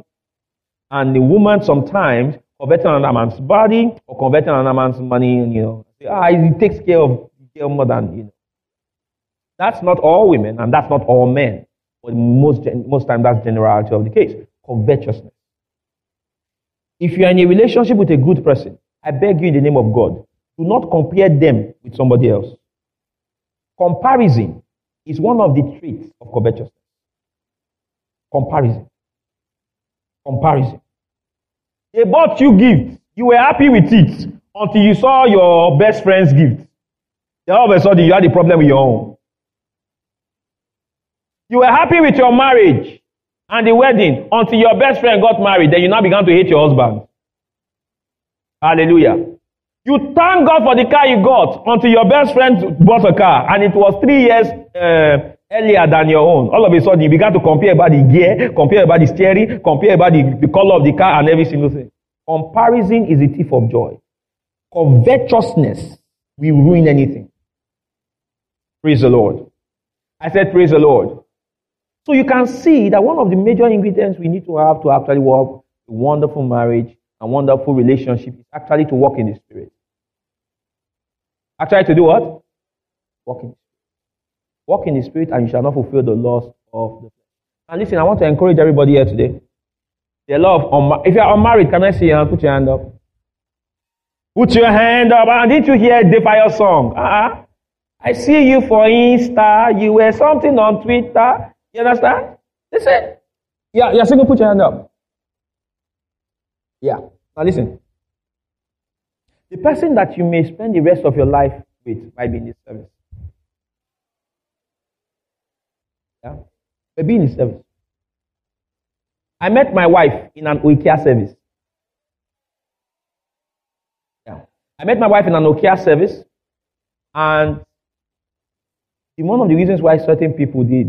and the woman sometimes coveting another man's body or coveting another man's money. And, you know, it takes care of more than, you know. That's not all women, and that's not all men. But most times, that's generality of the case. Covetousness. If you are in a relationship with a good person, I beg you in the name of God, do not compare them with somebody else. Comparison is one of the traits of covetousness. Comparison. They bought you gifts. You were happy with it until you saw your best friend's gift. Then all of a sudden you had a problem with your own. You were happy with your marriage and the wedding until your best friend got married. Then you now began to hate your husband. Hallelujah. You thank God for the car you got until your best friend bought a car and it was 3 years earlier than your own. All of a sudden, you began to compare about the gear, compare about the steering, compare about the color of the car and every single thing. Comparison is the thief of joy. Covetousness will ruin anything. Praise the Lord. I said, praise the Lord. So you can see that one of the major ingredients we need to have to actually have a wonderful marriage and wonderful relationship is actually to walk in the Spirit. Actually to do what? Walk in the Spirit. Walk in the Spirit and you shall not fulfill the lust of the flesh. And listen, I want to encourage everybody here today. The love, if you are unmarried, can I see you? Put your hand up. Put your hand up. And didn't you hear the fire song? I see you for Insta. You were something on Twitter. You understand? Listen. Yeah, you're single, put your hand up. Yeah. Now listen. The person that you may spend the rest of your life with might be in this service. Yeah? Maybe in this service. I met my wife in an Oikia service. Yeah. I met my wife in an Oikia service, and one of the reasons why certain people they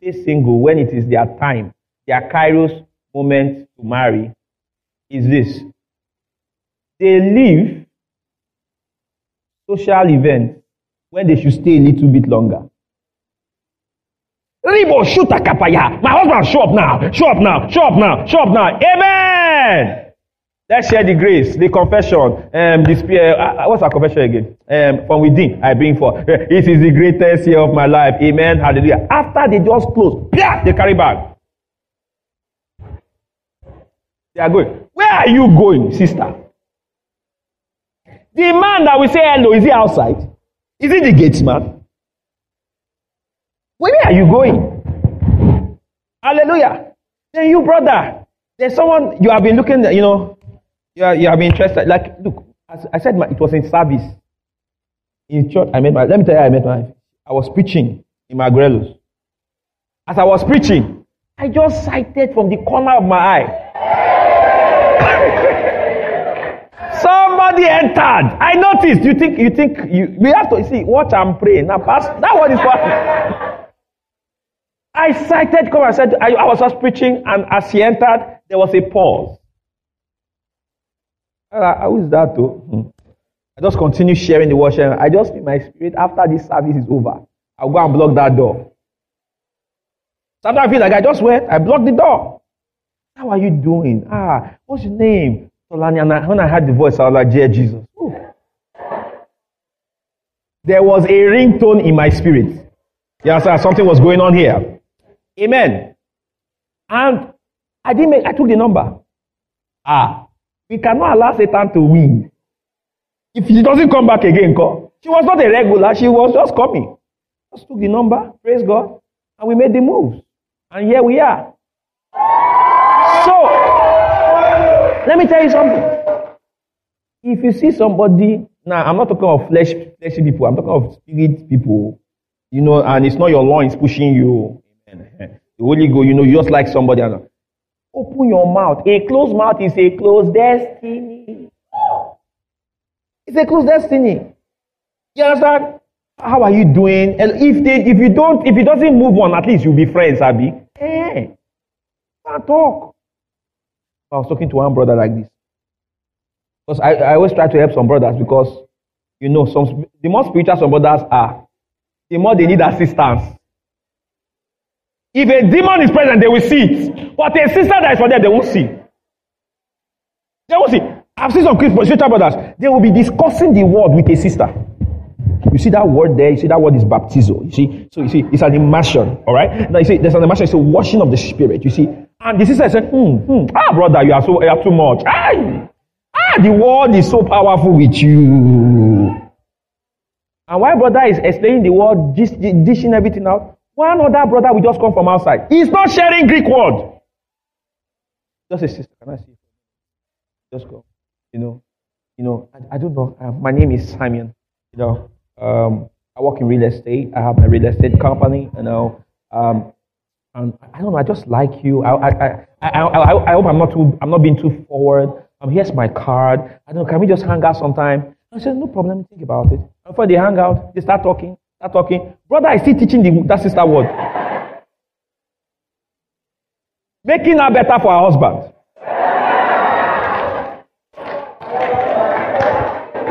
stay single when it is their time, their Kairos moment to marry, is this: they leave social events when they should stay a little bit longer. Ribo shuta kapaya. My husband, show up now, show up now, show up now, show up now. Amen. Let's share the grace, the confession. What's our confession again? From within, I bring forth. It is the greatest year of my life. Amen. Hallelujah. After they just close, they carry back. They are going. Where are you going, sister? The man that will say hello, is he outside? Is he the gates man? Where are you going? Hallelujah. Then you, brother, there's someone you have been looking at, you have been interested. Like, look, as I said, it was in service. In church, let me tell you, I met my wife. I was preaching in my Grelos. As I was preaching, I just sighted from the corner of my eye. Somebody entered. I noticed. We have to see, watch and pray. Now, Pastor, that one is what I cited. Come, I said, I was just preaching, and as he entered, there was a pause. Who is that though? I just continue sharing the word. I just in my spirit, after this service is over, I'll go and block that door. Sometimes I feel like I just went, I blocked the door. How are you doing? What's your name? When I heard the voice, I was like, dear Jesus. Ooh. There was a ringtone in my spirit. Yeah, sir, something was going on here. Amen. And I took the number. We cannot allow Satan to win. If he doesn't come back again, call. She was not a regular, she was just coming. Just took the number, praise God, and we made the moves. And here we are. So, let me tell you something. If you see somebody, now I'm not talking of fleshy people, I'm talking of spirit people, and it's not your loins pushing you. The Holy Ghost, you just like somebody else. Open your mouth. A closed mouth is a closed destiny. It's a closed destiny. You understand? How are you doing? And if it doesn't move on, at least you'll be friends, Abby. Hey, can't talk. I was talking to one brother like this. Because I always try to help some brothers because, the more spiritual some brothers are, the more they need assistance. If a demon is present, they will see it. But a sister that is for them, they won't see. They won't see. I've seen some spiritual brothers. They will be discussing the word with a sister. You see that word there? You see that word is baptizo. You see? So you see, it's an immersion. All right? Now you see, there's an immersion. It's a washing of the spirit. You see? And the sister said, brother, you are too much. The word is so powerful with you. And while brother is explaining the word, dishing everything out, One other brother will just come from outside. He's not sharing Greek word. Just a sister, can I see? Just go. You know. I don't know. My name is Simon. I work in real estate. I have my real estate company. And I don't know. I just like you. I hope I'm not being too forward. Here's my card. I don't know. Can we just hang out sometime? I said, no problem. Think about it. Before they hang out, they start talking. Brother, I see teaching that sister word. Making her better for her husband.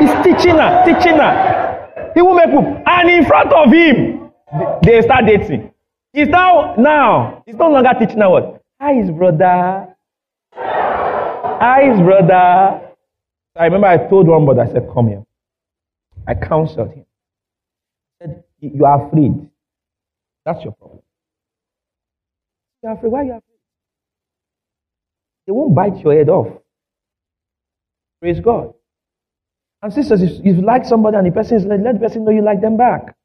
He's teaching her. He will make up. And in front of him, they start dating. He's now, he's no longer teaching her what? Hi, brother. I remember I told one brother, I said, come here. I counseled him. You are afraid. That's your problem. You are afraid. Why are you afraid? They won't bite your head off. Praise God. And sisters, if you like somebody and the person is let the person know you like them back.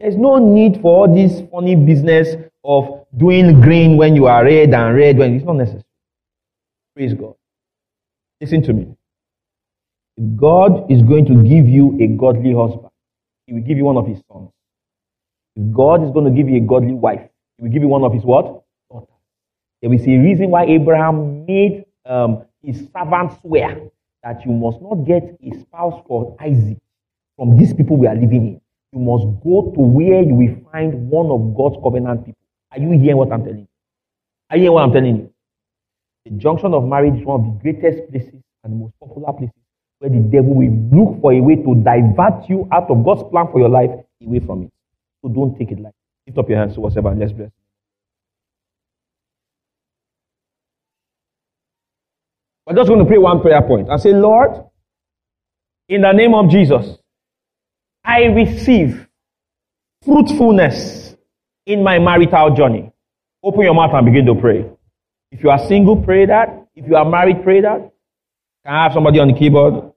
There's no need for all this funny business of doing green when you are red and red when it's not necessary. Praise God. Listen to me. If God is going to give you a godly husband, He will give you one of His sons. If God is going to give you a godly wife, He will give you one of His what? Daughters. There is a reason why Abraham made his servant swear that you must not get a spouse called Isaac from these people we are living in. You must go to where you will find one of God's covenant people. Are you hearing what I'm telling you? Are you hearing what I'm telling you? The junction of marriage is one of the greatest places and most popular places where the devil will look for a way to divert you out of God's plan for your life away from it. So don't take it lightly. Lift up your hands to whatever and let's bless. We're just going to pray one prayer point and say, Lord, in the name of Jesus, I receive fruitfulness in my marital journey. Open your mouth and begin to pray. If you are single, pray that. If you are married, pray that. Can I have somebody on the keyboard?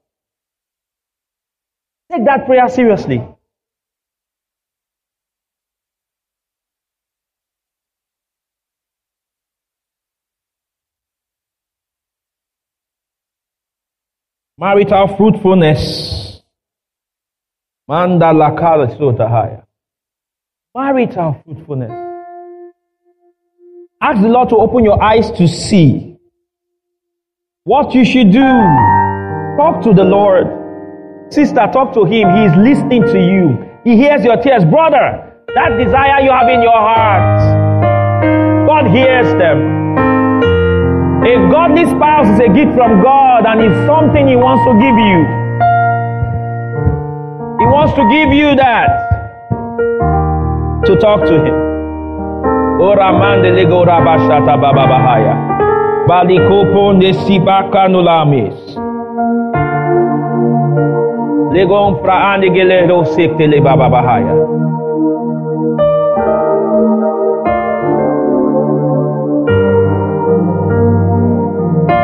Take that prayer seriously. Marital fruitfulness. Marital fruitfulness. Ask the Lord to open your eyes to see what you should do. Talk to the Lord. Sister, talk to Him. He is listening to you. He hears your tears. Brother, that desire you have in your heart, God hears them. A godly spouse is a gift from God and it's something He wants to give you. He wants to give you that. To talk to Him. Balikopon de Sibaka Nulamis. Legon fra ande gelero sektele baba bahaya.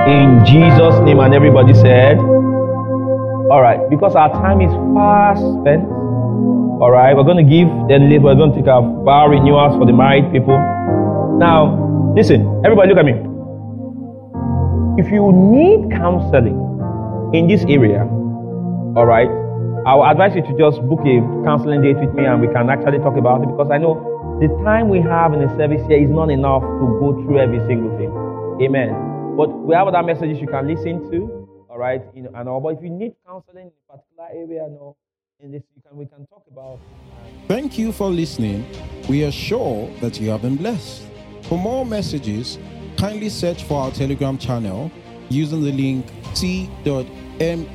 In Jesus' name, and everybody said, all right, because our time is fast spent. All right, we're going to give, then later we're going to take our vow renewals for the married people. Now, listen, everybody look at me. If you need counseling in this area, all right, I will advise you to just book a counseling date with me and we can actually talk about it, because I know the time we have in the service here is not enough to go through every single thing. Amen. But we have other messages you can listen to, all right, and all. But if you need counseling in a particular area, no, in this, we can talk about it. Thank you for listening. We are sure that you have been blessed. For more messages, kindly search for our Telegram channel using the link t.me/oikiacc.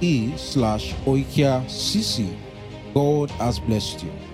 God has blessed you.